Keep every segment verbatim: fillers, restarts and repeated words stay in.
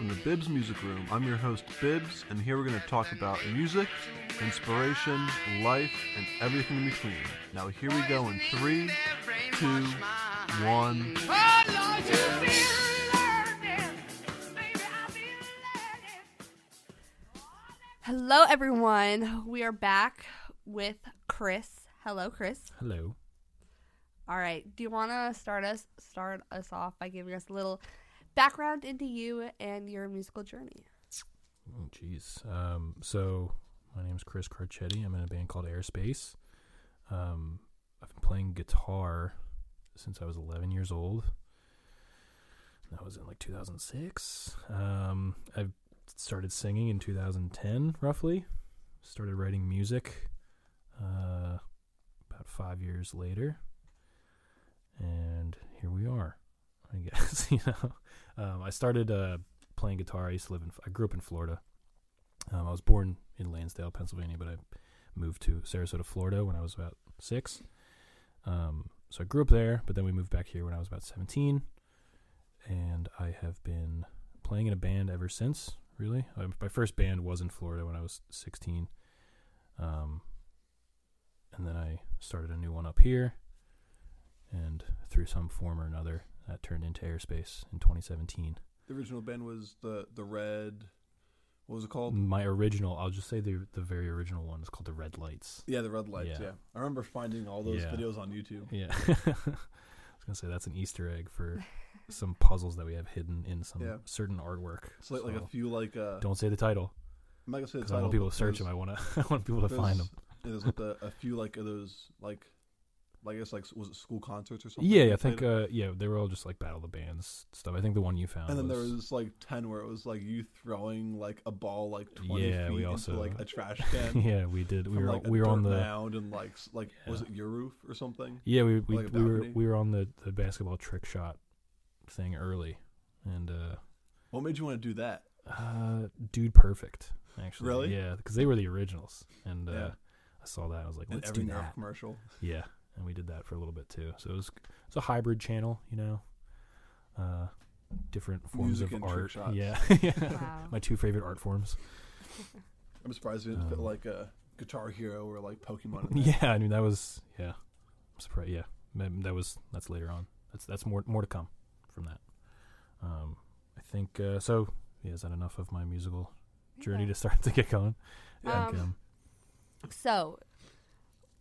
from the Bibbs Music Room. I'm your host, Bibbs, and here we're going to talk about music, inspiration, life, and everything in between. Now here we go in three, two, one. Hello, everyone. We are back with Chris. Hello, Chris. Hello. All right. Do you want to start us start us off by giving us a little background into you and your musical journey? Oh, geez. Um, so my name is Chris Corsetti. I'm in a band called Airspace. Um, I've been playing guitar since I was eleven years old. That was in like two thousand six. Um, I started singing in two thousand ten, roughly. Started writing music uh, about five years later. And here we are, I guess, you know. Um, I started uh, playing guitar. I used to live in, I grew up in Florida. Um, I was born in Lansdale, Pennsylvania, but I moved to Sarasota, Florida when I was about six. Um, so I grew up there, but then we moved back here when I was about seventeen. And I have been playing in a band ever since, really. I, my first band was in Florida when I was sixteen. Um, and then I started a new one up here. And through some form or another, that turned into Airspace in twenty seventeen. The original band was the the Red. What was it called? My original, I'll just say the the very original one is called the Red Lights. Yeah, the Red Lights. Yeah, yeah. I remember finding all those yeah. videos on YouTube. Yeah, I was gonna say that's an Easter egg for some puzzles that we have hidden in some yeah. certain artwork. It's like, so like a few like. Uh, don't say the title. I'm not gonna say the title. I want people to search them. I want to. I want people to find them. Yeah, there's like a, a few like of those like. I guess, like, was it school concerts or something? Yeah, yeah I think, uh, yeah, they were all just, like, Battle the Bands stuff. I think the one you found And then was... there was, like, ten where it was, like, you throwing, like, a ball, like, twenty yeah, feet we also... into, like, a trash can. yeah, we did. We from, were, like, we were on the... mound and, like, like yeah. was it your roof or something? Yeah, we we, like we were we were on the, the basketball trick shot thing early. And, uh... what made you want to do that? Uh, Dude Perfect, actually. Really? Yeah, because they were the originals. And, uh, yeah. I saw that. I was like, let's every do that. Every Nerf commercial. Yeah. And we did that for a little bit too. So it was it's a hybrid channel, you know, uh, different forms Music of art. Yeah, yeah. Wow. My two favorite art forms. I'm surprised we didn't um, fit like a Guitar Hero or like Pokemon. In yeah, I mean that was yeah. I'm surprised. Yeah, that was that's later on. That's that's more more to come from that. Um, I think uh, so. Yeah, is that enough of my musical journey yeah. to start to get going? Yeah. Um, like, um, so.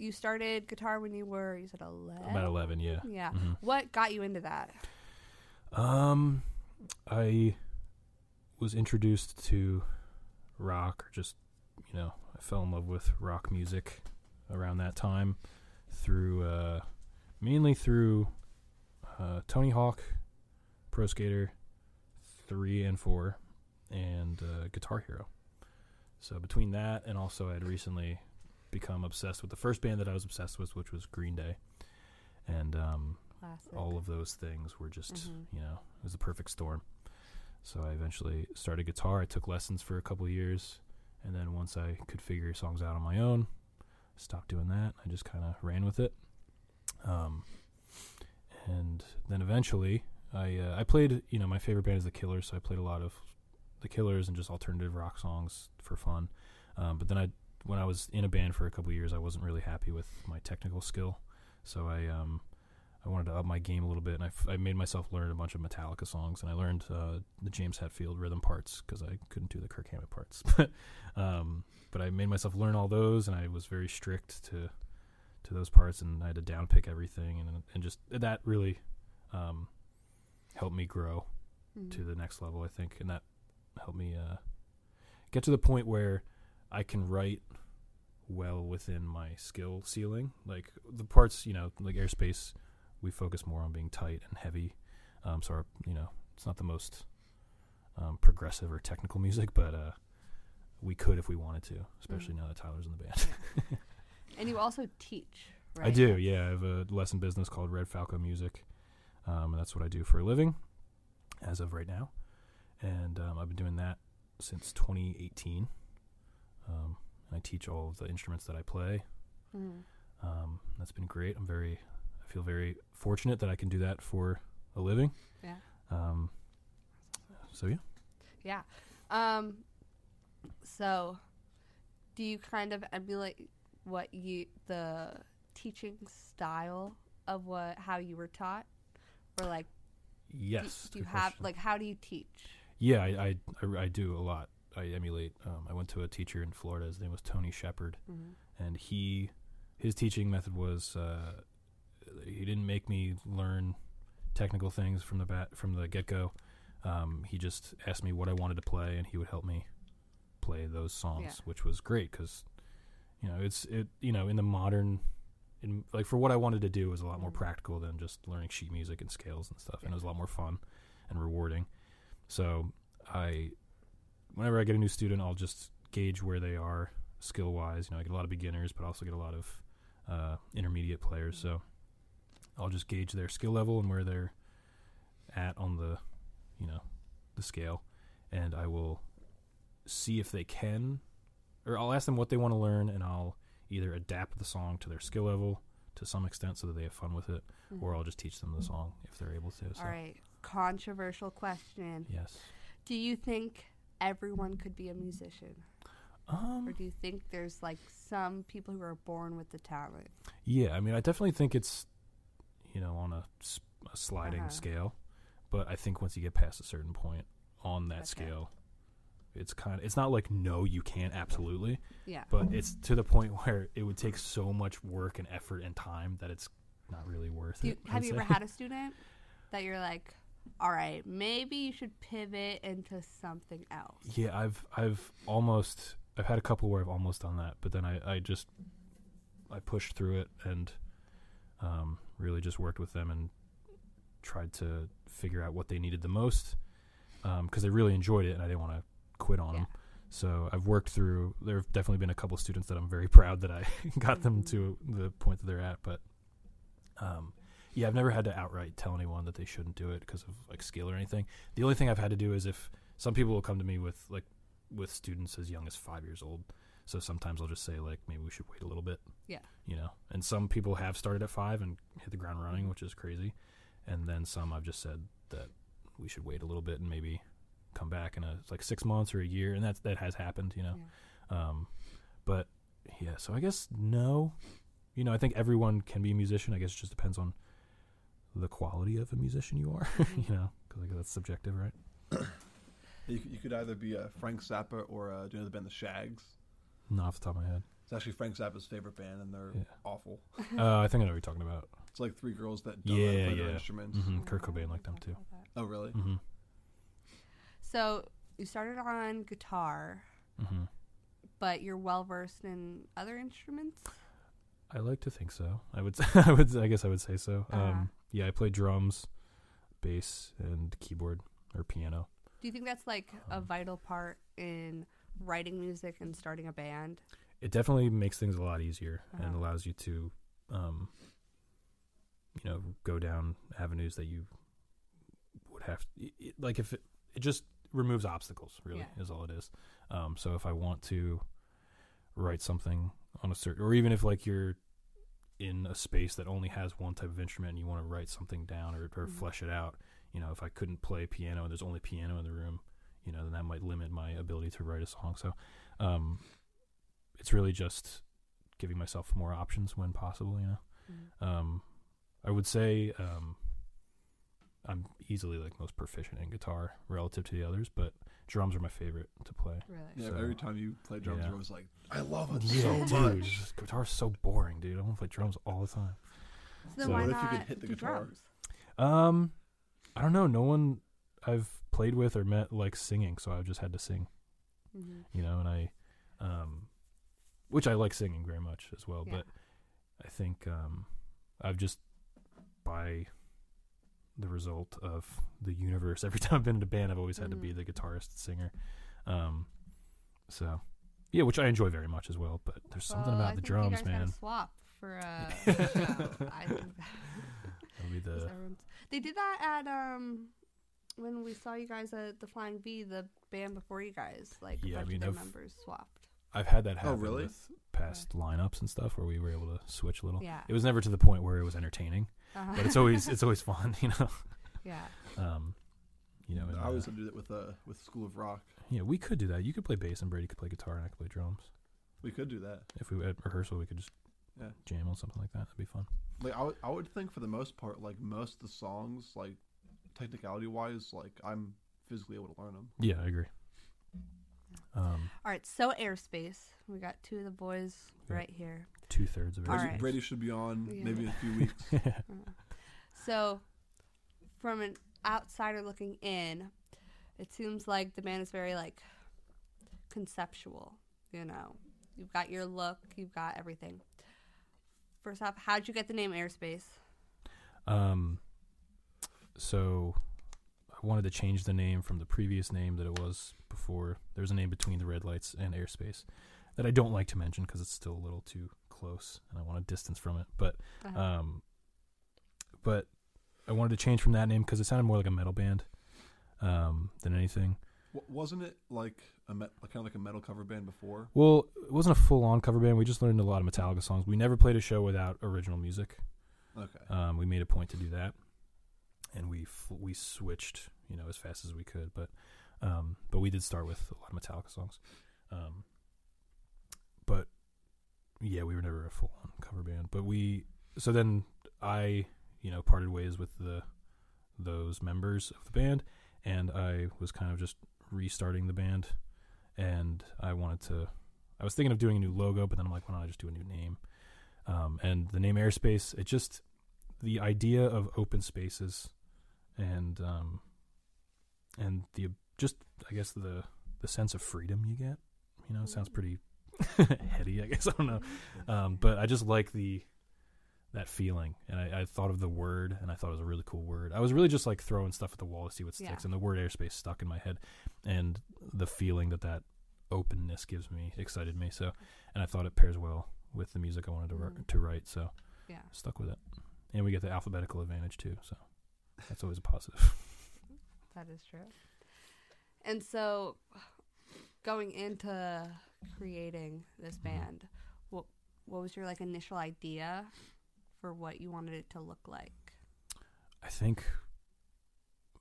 You started guitar when you were, you said eleven? About eleven, yeah. Yeah. Mm-hmm. What got you into that? Um, I was introduced to rock, or just, you know, I fell in love with rock music around that time through, uh, mainly through uh, Tony Hawk, Pro Skater three and four, and uh, Guitar Hero. So between that and also I had recently... become obsessed with the first band that I was obsessed with, which was Green Day, and um, all of those things were just mm-hmm. you know it was the perfect storm. So I eventually started guitar. I took lessons for a couple of years, and then once I could figure songs out on my own, stopped doing that. I just kind of ran with it, um, and then eventually I uh, I played you know my favorite band is The Killers, so I played a lot of The Killers and just alternative rock songs for fun. Um, but then I. When I was in a band for a couple of years, I wasn't really happy with my technical skill, so I um I wanted to up my game a little bit, and I, f- I made myself learn a bunch of Metallica songs, and I learned uh, the James Hetfield rhythm parts because I couldn't do the Kirk Hammett parts. But um, but I made myself learn all those, and I was very strict to to those parts, and I had to downpick everything, and and just that really um, helped me grow mm-hmm. to the next level, I think, and that helped me uh, get to the point where I can write well within my skill ceiling. Like the parts, you know, like Airspace, we focus more on being tight and heavy. Um, so, our, you know, it's not the most um, progressive or technical music, but uh, we could if we wanted to, especially mm-hmm. now that Tyler's in the band. Yeah. And you also teach, right? I do, yeah. I have a lesson business called Red Falco Music, um, and that's what I do for a living as of right now. And um, I've been doing that since twenty eighteen. Um, I teach all of the instruments that I play. Mm. Um, that's been great. I'm very, I feel very fortunate that I can do that for a living. Yeah. Um, so yeah. Yeah. Um, so do you kind of emulate what you, the teaching style of what, how you were taught, or like, yes, do, do you have question. Like, how do you teach? Yeah, I, I, I, I do a lot. I emulate. Um, I went to a teacher in Florida. His name was Tony Shepherd, mm-hmm. and he, his teaching method was, uh, he didn't make me learn technical things from the bat, from the get go. Um, he just asked me what I wanted to play, and he would help me play those songs, yeah. which was great because, you know, it's it, you know, in the modern, in, like for what I wanted to do, it was a lot mm-hmm. more practical than just learning sheet music and scales and stuff, yeah. and it was a lot more fun and rewarding. So I. Whenever I get a new student, I'll just gauge where they are skill-wise. You know, I get a lot of beginners, but I also get a lot of uh, intermediate players. Mm-hmm. So I'll just gauge their skill level and where they're at on the, you know, the scale. And I will see if they can, or I'll ask them what they want to learn, and I'll either adapt the song to their skill level to some extent so that they have fun with it, mm-hmm. or I'll just teach them the song if they're able to. So. All right. Controversial question. Yes. Do you think... everyone could be a musician? Um, or do you think there's like some people who are born with the talent? Yeah, I mean, I definitely think it's, you know, on a, sp- a sliding uh-huh. scale, but I think once you get past a certain point on that okay. scale, it's kind of, it's not like, no, you can't, absolutely. Yeah. But it's to the point where it would take so much work and effort and time that it's not really worth do it. You, have you ever had a student that you're like, all right, maybe you should pivot into something else? Yeah, I've I've almost I've had a couple where I've almost done that, but then I, I just I pushed through it and um, really just worked with them and tried to figure out what they needed the most because um, they really enjoyed it and I didn't want to quit on yeah. them. So I've worked through. There have definitely been a couple students that I'm very proud that I got mm-hmm. them to the point that they're at, but. Um, Yeah, I've never had to outright tell anyone that they shouldn't do it because of like skill or anything. The only thing I've had to do is if some people will come to me with like with students as young as five years old. So sometimes I'll just say like maybe we should wait a little bit. Yeah. You know, and some people have started at five and hit the ground running, which is crazy. And then some I've just said that we should wait a little bit and maybe come back in a like six months or a year, and that's that has happened, you know. Yeah. Um, but yeah, so I guess no, you know, I think everyone can be a musician. I guess it just depends on the quality of a musician you are, you know, because like, that's subjective, right? you, you could either be a Frank Zappa or uh, do you know the band The Shags? No, off the top of my head. It's actually Frank Zappa's favorite band, and they're yeah. awful. Uh, I think I know what you're talking about. It's like three girls that don't yeah, play yeah. their instruments. Mm-hmm. Kirk Cobain liked them too. Oh, really? Mm-hmm. So you started on guitar, mm-hmm. but you're well versed in other instruments. I like to think so. I would. I would. I guess I would say so. Uh-huh. Um, Yeah, I play drums, bass, and keyboard or piano. Do you think that's like um, a vital part in writing music and starting a band? It definitely makes things a lot easier uh-huh. and allows you to, um, you know, go down avenues that you would have to, it, like if it, it just removes obstacles, really, yeah. is all it is. Um, so if I want to write something on a certain, or even if like you're in a space that only has one type of instrument and you want to write something down or, or mm-hmm. flesh it out, you know, if I couldn't play piano and there's only piano in the room, you know, then that might limit my ability to write a song. So um, it's really just giving myself more options when possible, you know. Mm-hmm. Um, I would say um, I'm easily like most proficient in guitar relative to the others, but drums are my favorite to play. Really? Yeah, so, every time you play drums, yeah. you're always like, I love it yeah, so dude, much. Guitar's so boring, dude. I want to play drums all the time. So, so why what not if you could hit the guitar? Um, I don't know. No one I've played with or met likes singing, so I just had to sing. Mm-hmm. You know, and I, um, which I like singing very much as well, yeah. but I think um, I've just, by the result of the universe, every time I've been in a band, I've always had mm-hmm. to be the guitarist singer. Um, so... Yeah, which I enjoy very much as well, but there's well, something about I the think drums, you guys man. Had a swap for uh, a show. I think that'll be the. They did that at um when we saw you guys at the Flying V, the band before you guys, like yeah, a bunch I mean, of their I've, members swapped. I've had that happen oh, really? with past okay. lineups and stuff where we were able to switch a little. Yeah. It was never to the point where it was entertaining, uh-huh. but it's always it's always fun, you know. Yeah. Um, you know. And, I always uh, do that with uh, with School of Rock. Yeah, we could do that. You could play bass and Brady could play guitar and I could play drums. We could do that. If we at rehearsal, we could just yeah. jam on something like that. That'd be fun. Like I, w- I would think for the most part, like most of the songs, like technicality wise, like I'm physically able to learn them. Yeah, I agree. Um, All right, so Airspace. We got two of the boys right here. Two thirds of Airspace. Right. Brady should be on yeah. maybe in a few weeks. yeah. So, from an outsider looking in, it seems like the band is very like conceptual. You know, you've got your look, you've got everything. First off, how'd you get the name Airspace? Um, so I wanted to change the name from the previous name that it was before. There's a name between the red lights and Airspace that I don't like to mention because it's still a little too close and I want to distance from it. But, uh-huh. um, but I wanted to change from that name because it sounded more like a metal band um, than anything. W- wasn't it like a me- kind of like a metal cover band before? Well, it wasn't a full-on cover band. We just learned a lot of Metallica songs. We never played a show without original music. Okay. Um, we made a point to do that, and we f- we switched, you know, as fast as we could. But um, but we did start with a lot of Metallica songs. Um, but yeah, we were never a full-on cover band. But we so then I you know parted ways with the those members of the band, and I was kind of just restarting the band, and I wanted to I was thinking of doing a new logo, but then I'm like, why don't I just do a new name? Um, and the name Airspace, it just the idea of open spaces and um, and the just I guess the the sense of freedom you get, you know, it sounds pretty heady, I guess, I don't know, um, but I just like the that feeling, and I, I thought of the word, and I thought it was a really cool word. I was really just like throwing stuff at the wall to see what sticks, yeah. and the word Airspace stuck in my head, and the feeling that that openness gives me excited me. So, and I thought it pairs well with the music I wanted to mm. to write. So, yeah, stuck with it, and we get the alphabetical advantage too. So, that's always a positive. That is true. And so, going into creating this mm-hmm. band, what what was your like initial idea for what you wanted it to look like? I think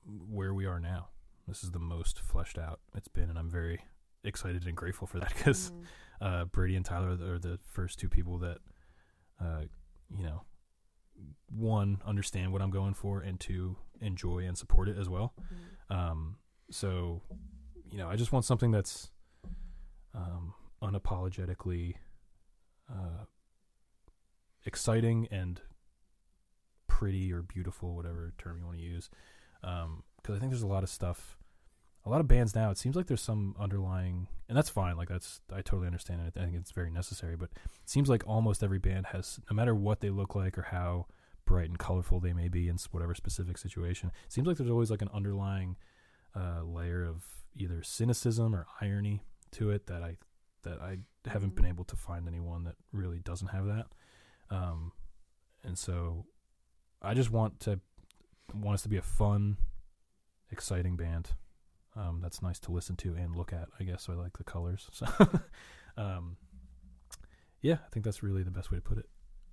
where we are now, this is the most fleshed out it's been, and I'm very excited and grateful for that because mm. uh, Brady and Tyler are the first two people that, uh, you know, one, understand what I'm going for, and two, enjoy and support it as well. Mm. Um, so, you know, I just want something that's um, unapologetically uh exciting and pretty or beautiful, whatever term you want to use, um because I think there's a lot of stuff, a lot of bands now, it seems like there's some underlying, and that's fine, like that's I totally understand it, I think it's very necessary, but it seems like almost every band has, no matter what they look like or how bright and colorful they may be in whatever specific situation, it seems like there's always like an underlying uh layer of either cynicism or irony to it that I that I haven't been able to find anyone that really doesn't have that. Um, and so I just want to want us to be a fun, exciting band. Um, that's nice to listen to and look at, I guess. So I like the colors. So, um, yeah, I think that's really the best way to put it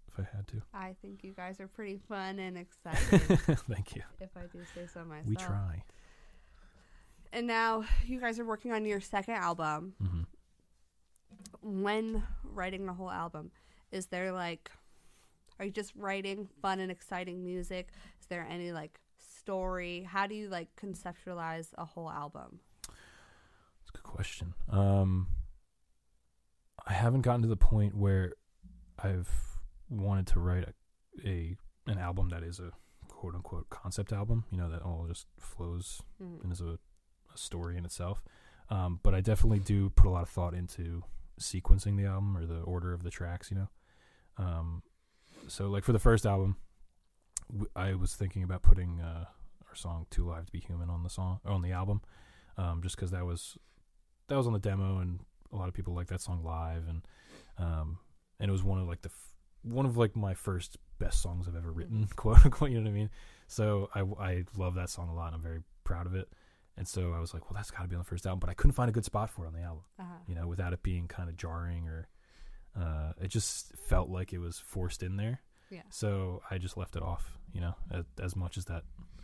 if I had to. I think you guys are pretty fun and exciting. Thank you. If I do say so myself. We try. And now you guys are working on your second album. Mm-hmm. When writing the whole album, is there like, are you just writing fun and exciting music? Is there any like story? How do you like conceptualize a whole album? That's a good question. Um, I haven't gotten to the point where I've wanted to write a, a an album that is a quote unquote concept album, you know, that all just flows mm-hmm. and is a, a story in itself. Um, but I definitely do put a lot of thought into sequencing the album or the order of the tracks, you know. Um, so like for the first album, w- I was thinking about putting uh, our song "Too Live to Be Human" on the song on the album, um, just because that was that was on the demo, and a lot of people like that song live, and um, and it was one of like the f- one of like my first best songs I've ever written, quote unquote. You know what I mean? So I I love that song a lot, and I'm very proud of it. And so I was like, well, that's got to be on the first album, but I couldn't find a good spot for it on the album, uh-huh. you know, without it being kind of jarring or uh, it just felt like it was forced in there. Yeah. So I just left it off, you know, as, as much as that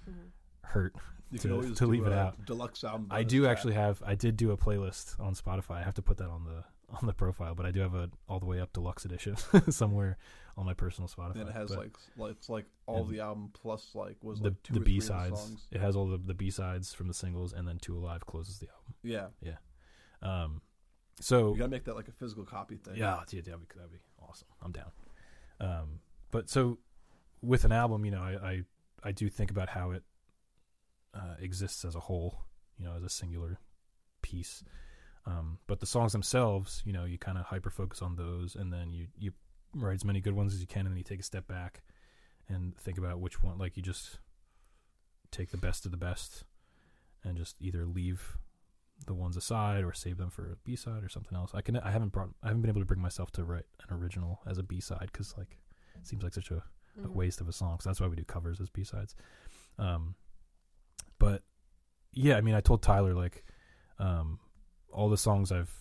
mm-hmm. hurt you to, to do, leave uh, it out. Deluxe album. I do track. actually have. I did do a playlist on Spotify. I have to put that on the on the profile, but I do have a all the way up deluxe edition somewhere on my personal Spotify. Then it has but, like it's like all the album plus like was the, like two the B sides. It has all the the B sides from the singles, and then Two Alive closes the album. Yeah, yeah. Um, so you gotta make that like a physical copy thing. Yeah, yeah, that'd be, that'd be awesome. I'm down. Um, but so with an album, you know, I I, I do think about how it uh, exists as a whole, you know, as a singular piece. Um, but the songs themselves, you know, you kind of hyper focus on those, and then you, you write as many good ones as you can, and then you take a step back and think about which one. Like, you just take the best of the best and just either leave the ones aside or save them for a B-side or something else. I can I haven't brought I haven't been able to bring myself to write an original as a B-side because like it seems like such a, mm-hmm. a waste of a song. So that's why we do covers as B-sides. Um, but yeah, I mean, I told Tyler like. Um, all the songs I've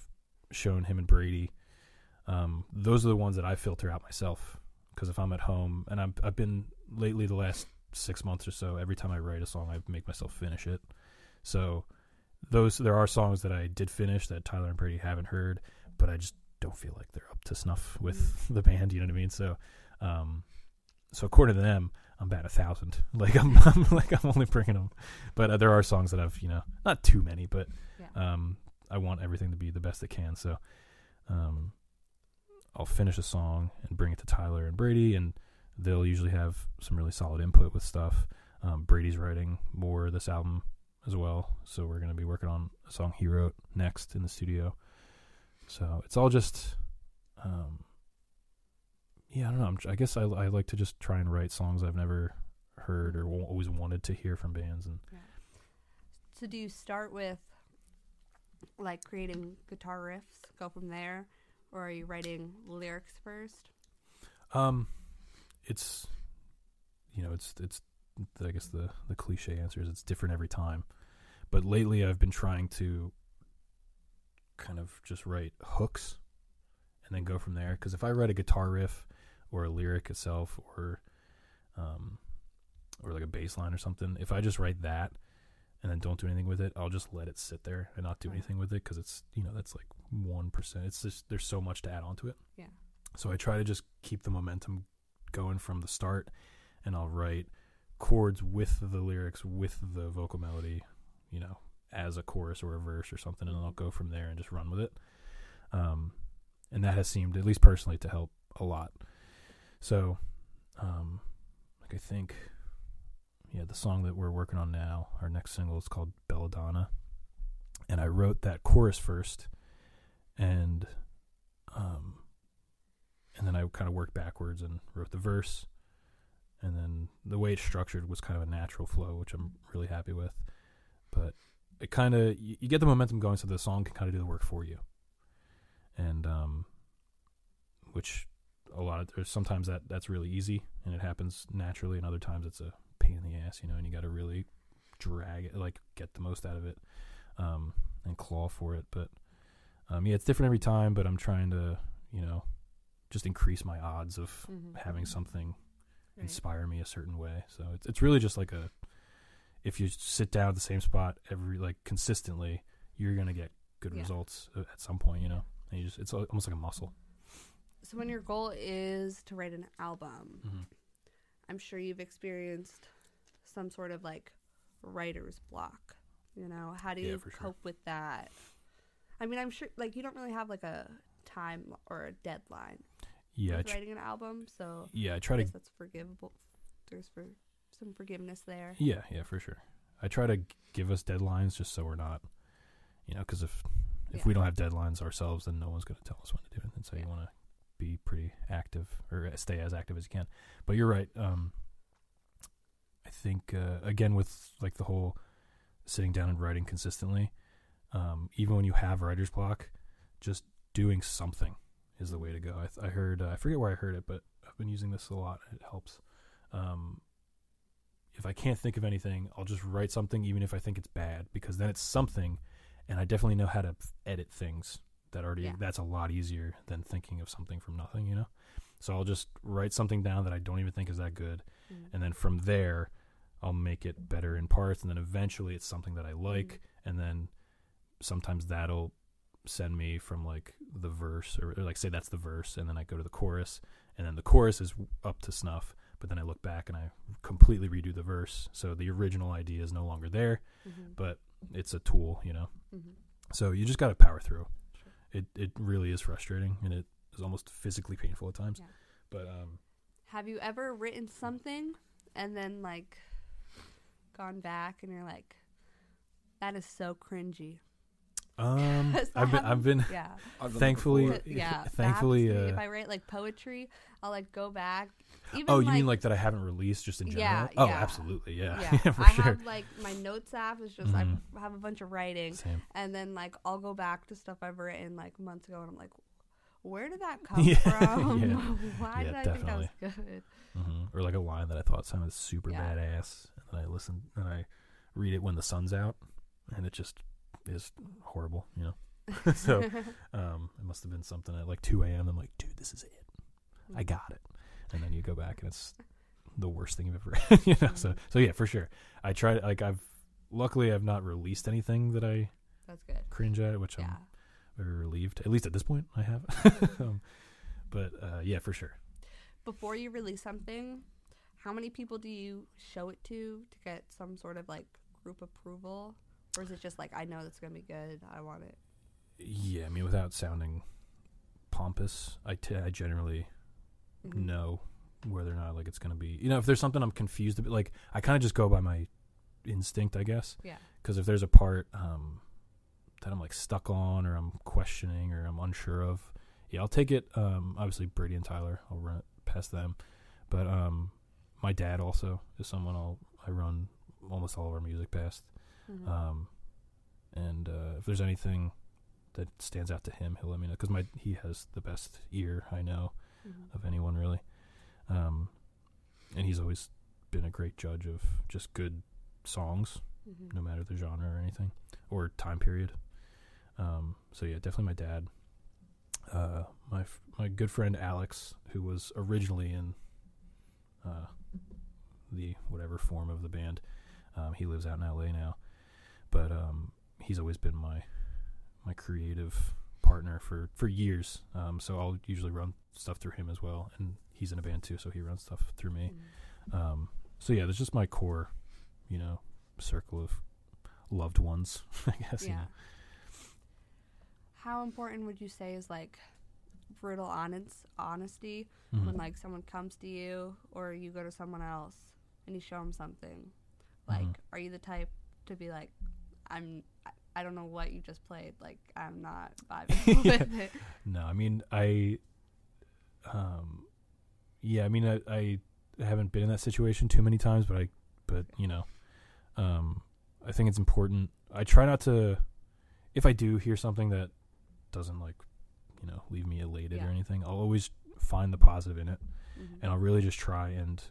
shown him and Brady, um, those are the ones that I filter out myself. Because if I'm at home, and I'm, I've been lately the last six months or so, every time I write a song, I make myself finish it. So those there are songs that I did finish that Tyler and Brady haven't heard, but I just don't feel like they're up to snuff with the band. You know what I mean? So, um, so according to them, I'm batting a thousand. Like I'm, I'm like I'm only bringing them. But uh, there are songs that I've, you know, not too many, but. Yeah. Um, I want everything to be the best it can, so um, I'll finish a song and bring it to Tyler and Brady, and they'll usually have some really solid input with stuff. Um, Brady's writing more this album as well, so we're going to be working on a song he wrote next in the studio. So it's all just, um, yeah, I don't know. I'm, I guess I, I like to just try and write songs I've never heard or w- always wanted to hear from bands. And yeah. So do you start with like creating guitar riffs, go from there, or are you writing lyrics first? Um, it's, you know, it's, it's, I guess the, the cliche answer is it's different every time. But lately I've been trying to kind of just write hooks and then go from there. Because if I write a guitar riff or a lyric itself or, um, or like a bass line or something, if I just write that, and then don't do anything with it, I'll just let it sit there and not do anything with it because it's, you know, that's like one percent. It's just, there's so much to add onto it. Yeah. So I try to just keep the momentum going from the start, and I'll write chords with the lyrics, with the vocal melody, you know, as a chorus or a verse or something, and I'll go from there and just run with it. Um, and that has seemed, at least personally, to help a lot. So, um, like I think... Yeah, the song that we're working on now, our next single, is called Belladonna. And I wrote that chorus first, and um, and then I kind of worked backwards and wrote the verse. And then the way it's structured was kind of a natural flow, which I'm really happy with. But it kind of, you, you get the momentum going so the song can kind of do the work for you. And um, which a lot of, there's sometimes that, that's really easy and it happens naturally, and other times it's a pain in the ass, you know, and you got to really drag it, like get the most out of it, um, and claw for it. But um, yeah, it's different every time, but I'm trying to, you know, just increase my odds of mm-hmm. having something right. inspire me a certain way. So it's, it's really just like a, if you sit down at the same spot every, like consistently, you're going to get good yeah. results at some point, you know, and you just, it's almost like a muscle. So when your goal is to write an album, mm-hmm. I'm sure you've experienced some sort of like writer's block, you know, how do you yeah, cope sure. with that? I mean, I'm sure like you don't really have like a time or a deadline yeah, with tr- writing an album. So yeah, I try I guess to, that's forgivable. There's for some forgiveness there. Yeah. Yeah, for sure. I try to give us deadlines just so we're not, you know, cause if, if yeah. we don't have deadlines ourselves, then no one's going to tell us when to do it. And so yeah. you want to be pretty active or stay as active as you can. But you're right. Um, I think, uh, again, with like the whole sitting down and writing consistently, um, even when you have writer's block, just doing something is the way to go. I, th- I heard, uh, I forget where I heard it, but I've been using this a lot. It helps. Um, if I can't think of anything, I'll just write something, even if I think it's bad, because then it's something. And I definitely know how to edit things. That already yeah. that's a lot easier than thinking of something from nothing, you know. So I'll just write something down that I don't even think is that good, mm. and then from there I'll make it better in parts, and then eventually it's something that I like, and then sometimes that'll send me from like the verse or, or like say that's the verse, and then I go to the chorus, and then the chorus is up to snuff, but then I look back and I completely redo the verse, so the original idea is no longer there, mm-hmm. but it's a tool, you know. Mm-hmm. So you just got to power through. Sure. It it really is frustrating, and it is almost physically painful at times. Yeah. But um, have you ever written something and then like gone back and you're like, that is so cringy? Um, I've been, I've been, yeah. thankfully, but, yeah, thankfully, uh, if I write like poetry, I'll like go back. Even, oh, you like, mean like that I haven't released just in general? Yeah, oh, yeah. Absolutely. Yeah. yeah. yeah for I sure. have like my notes app is just, mm. I have a bunch of writing. Same. And then like, I'll go back to stuff I've written like months ago and I'm like, where did that come yeah. from? yeah. Why yeah, did I definitely. think that was good? Mm-hmm. Or like a line that I thought sounded super yeah. badass. And then I listen and I read it when the sun's out and it just is horrible, you know. So um it must have been something at like two a.m. I'm like, dude, this is it, I got it. And then you go back and it's the worst thing you've ever read, you know. So so yeah, for sure. I try, like, I've luckily I've not released anything that I that's good cringe at, which yeah. I'm very relieved, at least at this point I have. um, but uh yeah, for sure. Before you release something, how many people do you show it to to get some sort of like group approval? Or is it just like, I know that's going to be good, I want it? Yeah, I mean, without sounding pompous, I, t- I generally mm-hmm. know whether or not, like, it's going to be... You know, if there's something I'm confused about, like, I kind of just go by my instinct, I guess. Yeah. Because if there's a part um, that I'm, like, stuck on or I'm questioning or I'm unsure of, yeah, I'll take it. Um, obviously, Brady and Tyler, I'll run it past them. But um, my dad also is someone I'll, I run almost all of our music past. Um, and uh, if there's anything that stands out to him, he'll let me know, because my he has the best ear I know mm-hmm. of anyone, really. Um, and he's always been a great judge of just good songs, mm-hmm. no matter the genre or anything or time period. Um, so yeah, definitely my dad. Uh, my f- my good friend Alex, who was originally in uh, the whatever form of the band, um, he lives out in L A now. But um, he's always been my my creative partner for, for years. Um, so I'll usually run stuff through him as well. And he's in a band too, so he runs stuff through me. Mm-hmm. Um, so yeah, there's just my core, you know, circle of loved ones, I guess. Yeah. You know. How important would you say is like brutal honest, honesty mm-hmm. when like someone comes to you or you go to someone else and you show them something? Like, mm-hmm. are you the type to be like, I'm, I don't know what you just played. Like, I'm not vibing yeah. with it. No, I mean, I, um, yeah, I mean, I, I haven't been in that situation too many times, but I, but you know, um, I think it's important. I try not to, if I do hear something that doesn't like, you know, leave me elated yeah. or anything, I'll always find the positive in it. Mm-hmm. And I'll really just try and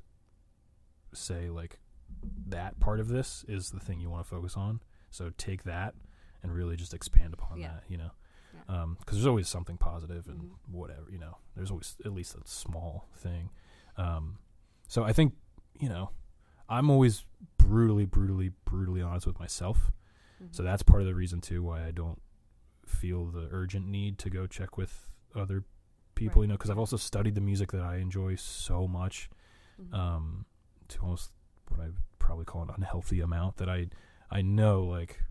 say like, that part of this is the thing you want to focus on. So take that and really just expand upon yeah. that, you know, because yeah. um, there's always something positive and mm-hmm. whatever, you know, there's always at least a small thing. Um, so I think, you know, I'm always brutally, brutally, brutally honest with myself. Mm-hmm. So that's part of the reason too, why I don't feel the urgent need to go check with other people, right. you know, because I've also studied the music that I enjoy so much mm-hmm. um, to almost what I would probably call an unhealthy amount, that I, I know like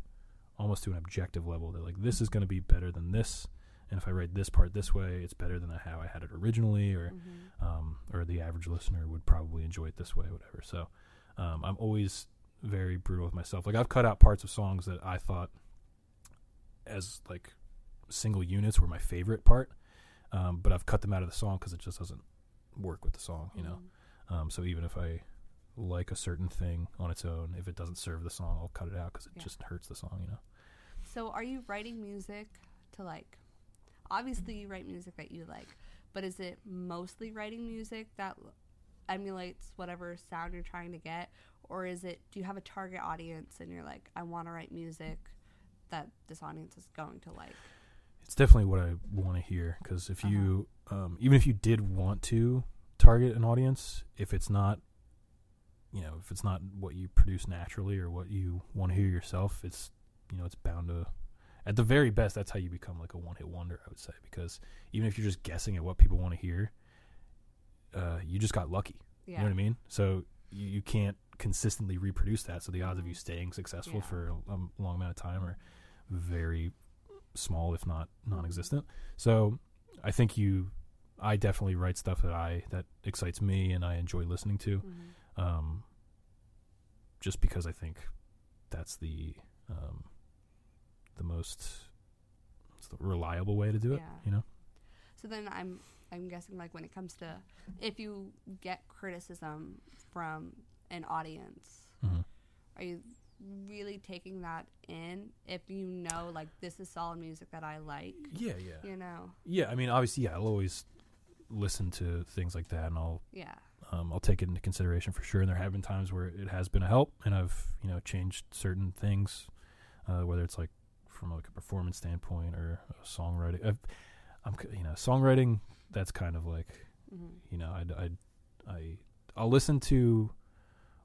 almost to an objective level that like this is going to be better than this, and if I write this part this way, it's better than how I had it originally, or mm-hmm. um, or the average listener would probably enjoy it this way, whatever. So um, I'm always very brutal with myself. Like I've cut out parts of songs that I thought as like single units were my favorite part, um, but I've cut them out of the song because it just doesn't work with the song, you mm-hmm. know. Um, so even if I like a certain thing on its own, if it doesn't serve the song, I'll cut it out because it yeah. just hurts the song, you know. So are you writing music to like, obviously you write music that you like, but is it mostly writing music that emulates whatever sound you're trying to get, or is it, do you have a target audience and you're like, I want to write music that this audience is going to like? It's definitely what I want to hear, because if uh-huh. you um, even if you did want to target an audience, if it's not you know, if it's not what you produce naturally or what you want to hear yourself, it's, you know, it's bound to, at the very best, that's how you become like a one-hit wonder, I would say, because even if you're just guessing at what people want to hear, uh, you just got lucky. Yeah. You know what I mean? So you, you can't consistently reproduce that, so the odds mm-hmm. of you staying successful yeah. for a, a long amount of time are very small, if not non-existent. So I think you, I definitely write stuff that I, that excites me and I enjoy listening to. Mm-hmm. Um, just because I think that's the, um, the most it's the reliable way to do it, yeah. you know? So then I'm, I'm guessing like when it comes to, if you get criticism from an audience, mm-hmm. are you really taking that in if you know like this is solid music that I like? Yeah, yeah. You know? Yeah, I mean, obviously, yeah, I'll always listen to things like that and I'll yeah um, I'll take it into consideration for sure. And there have been times where it has been a help and I've, you know, changed certain things, uh, whether it's like from like a performance standpoint or songwriting. I've, I'm, you know, songwriting, that's kind of like, mm-hmm. you know, I, I, I, I'll listen to,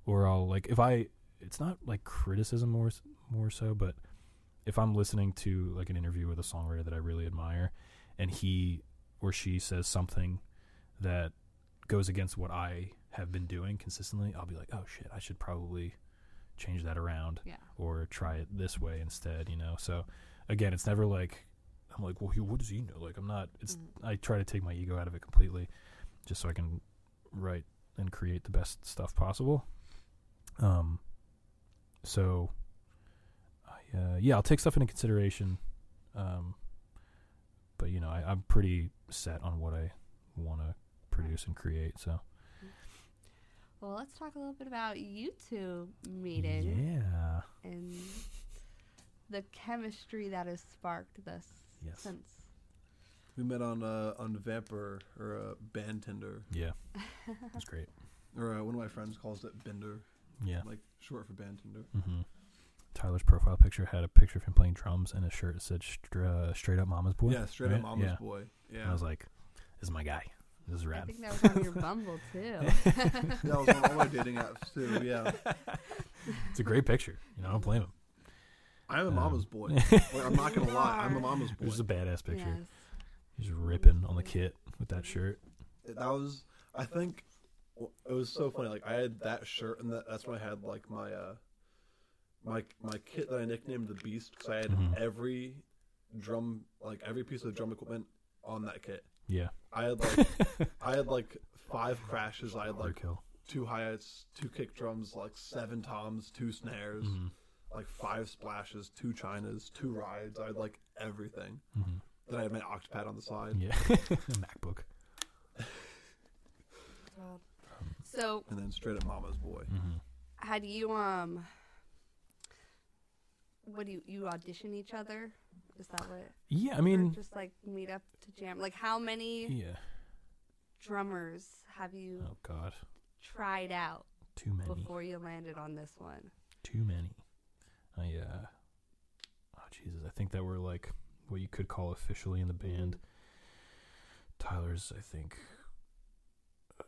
or I'll like, if I, it's not like criticism more, more so, but if I'm listening to like an interview with a songwriter that I really admire and he or she says something that goes against what I have been doing consistently, I'll be like, oh shit, I should probably change that around yeah. or try it this way instead, you know? So again, it's never like, I'm like, well, he, what does he know? Like I'm not, it's, mm-hmm. I try to take my ego out of it completely just so I can write and create the best stuff possible. Um, so I, uh, yeah, I'll take stuff into consideration. Um, but you know, I, I'm pretty set on what I want to produce and create. So. Well, let's talk a little bit about YouTube meeting. Yeah. And the chemistry that has sparked this yes. since. We met on uh, on Vamper or uh, Bandtender. Yeah. That's great. Or uh, one of my friends calls it Bender. Yeah. Like short for Bandtender. Mm-hmm. Tyler's profile picture had a picture of him playing drums and a shirt that said str- uh, Straight Up Mama's Boy. Yeah, Straight right? Up Mama's yeah. Boy. Yeah. And I was like, this is my guy. This is rad. I think that was on your Bumble, too. That was on all my dating apps, too, yeah. It's a great picture. You know, I don't blame him. I'm a um, mama's boy. Like, I'm not going to lie. I'm a mama's boy. This is a badass picture. Yes. He's ripping on the kit with that shirt. It, that was, I think, it was so funny. Like, I had that shirt, and that, that's when I had, like, my, uh, my, my kit that I nicknamed the Beast, because I had mm-hmm. every drum, like, every piece of drum equipment on that kit. Yeah, I had like I had like five crashes. I had like Overkill. two hi-hats, two kick drums, like seven toms, two snares, mm-hmm. like five splashes, two chinas, two rides. I had like everything. Mm-hmm. Then I had my Octopad on the side. Yeah, MacBook. God. So and then Straight Up Mama's Boy. Mm-hmm. Had you um, what do you you audition each other? Is that what? Yeah, I mean, just like meet up to jam. Like, how many yeah. drummers have you? Oh God, tried out too many before you landed on this one. Too many. I uh, oh Jesus, I think that we're like what you could call officially in the band. Tyler's, I think, uh,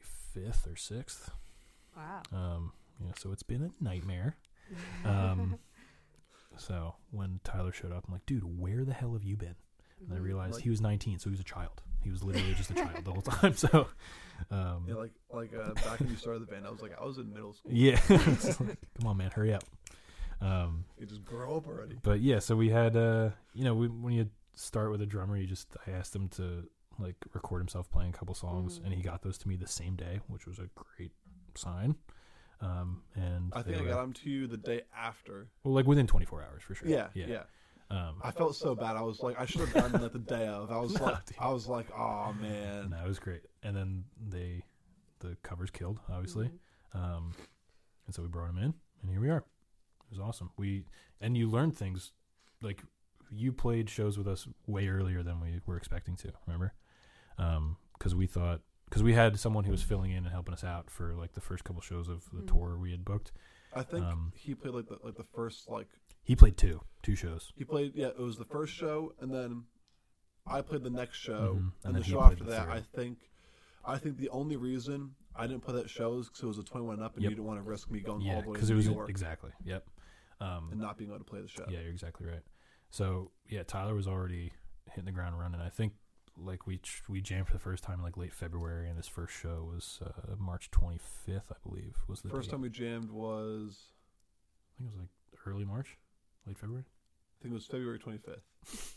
the fifth or sixth. Wow. Um, yeah, so it's been a nightmare. Um. So when Tyler showed up, I'm like, dude, where the hell have you been? And I realized like, he was nineteen, so he was a child. He was literally just a child the whole time. So, um, yeah, like like uh, back when you started the band, I was like, I was in middle school. Yeah, it's like, come on, man, hurry up. Um, you just grow up already. But yeah, so we had, uh, you know, we, when you start with a drummer, you just I asked him to like record himself playing a couple songs, mm-hmm. and he got those to me the same day, which was a great sign. Um, and I think I got them to you the day after. Well, like within twenty-four hours for sure. Yeah, yeah. yeah. Um, I felt so bad. I was like, I should have done that the day of. I was no, like, dude. I was like, oh man. That no, was great. And then they, the covers killed, obviously. Mm-hmm. Um, and so we brought them in, and here we are. It was awesome. We and you learned things, like you played shows with us way earlier than we were expecting to. Remember, because um, we thought. Because we had someone who was filling in and helping us out for like the first couple shows of the mm-hmm. tour we had booked. I think um, he played like the like the first like he played two two shows. He played yeah it was the first show and then I played the next show mm-hmm. and, and the show after that third. I think I think the only reason I didn't play that show is because it was a twenty-one and up, and yep. you didn't want to risk me going yeah, all the way to New was, York. Exactly. Yep. Um, and not being able to play the show. Yeah, you're exactly right. So yeah, Tyler was already hitting the ground running. I think like we we jammed for the first time in like late February, and this first show was uh, March twenty-fifth, I believe. Was the first day. time we jammed was. I think it was like early March, late February. I think it was February twenty-fifth.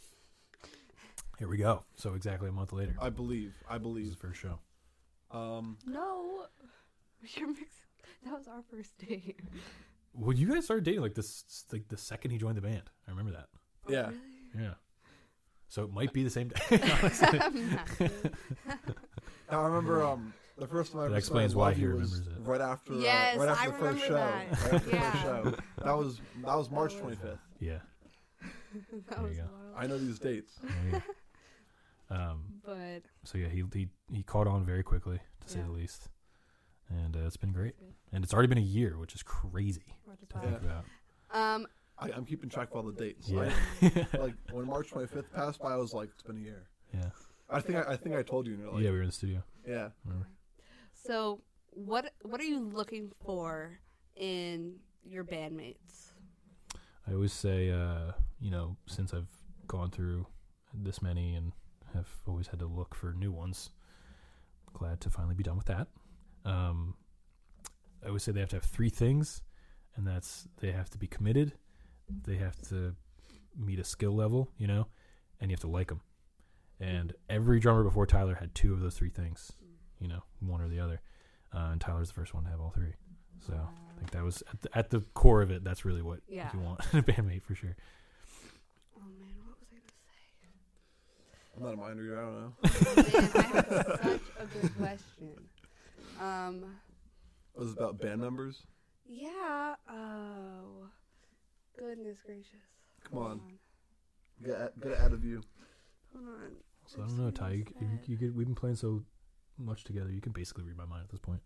Here we go. So exactly a month later. I believe. I believe. This is the first show. Um, no. You're mixing. That was our first date. Well, you guys started dating like this, like the second he joined the band. I remember that. Oh, yeah. Really? Yeah. So it might be the same day. Honestly. I remember um, the first time I ever explains why he remembers it. Right after, yes, uh, right after I the first show. That. Right after yeah. the first show. That was that was March twenty-fifth. Yeah. That there was wild. I know these dates. Um, but so yeah, he he he caught on very quickly, to yeah. say the least, and uh, it's been great. And it's already been a year, which is crazy Roger to think yeah. about. Um, I, I'm keeping track of all the dates. Yeah. Like, like when March twenty-fifth passed by, I was like, it's been a year. Yeah. I think I, I think I told you. Like, yeah, we were in the studio. Yeah. Remember. So what what are you looking for in your bandmates? I always say, uh, you know, since I've gone through this many and have always had to look for new ones, glad to finally be done with that. Um, I always say they have to have three things, and that's they have to be committed, they have to meet a skill level, you know, and you have to like them. And every drummer before Tyler had two of those three things, you know, one or the other. Uh, and Tyler's the first one to have all three. So I think that was at the, at the core of it. That's really what yeah. you want in a bandmate for sure. Oh man, what was I gonna say? I'm not a mind reader. I don't know. Oh, man, I have such a good question. Um, was it about band numbers? Yeah. Oh, goodness gracious. Come on. on. Get get it out of you. Hold on. So I don't know, Ty. You, you, you could, we've been playing so much together. You can basically read my mind at this point.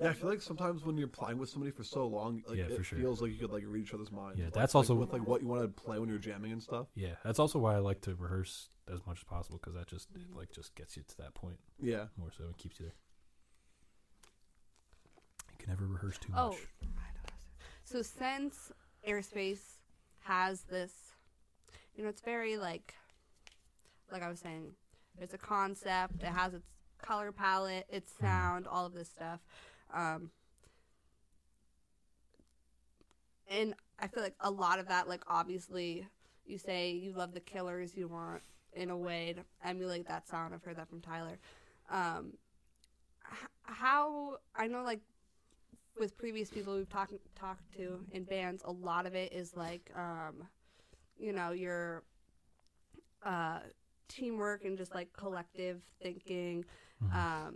Yeah, I feel like sometimes when you're playing with somebody for so long, like, yeah, it sure. feels like you could like read each other's minds. Yeah, like, that's like, also with like what you want to play when you're jamming and stuff. Yeah, that's also why I like to rehearse as much as possible, because that just it, like just gets you to that point. Yeah, more so it keeps you there. You can never rehearse too oh. much. So since Airspace has this, you know, it's very like, like I was saying, it's a concept. It has its color palette, its sound, all of this stuff. Um, and I feel like a lot of that, like, obviously, you say you love the Killers, you want, in a way, to emulate that sound. I've heard that from Tyler. Um, how, I know, like, with previous people we've talk, talked to in bands, a lot of it is, like, um, you know, your uh, teamwork and just, like, collective thinking. Mm-hmm. Um,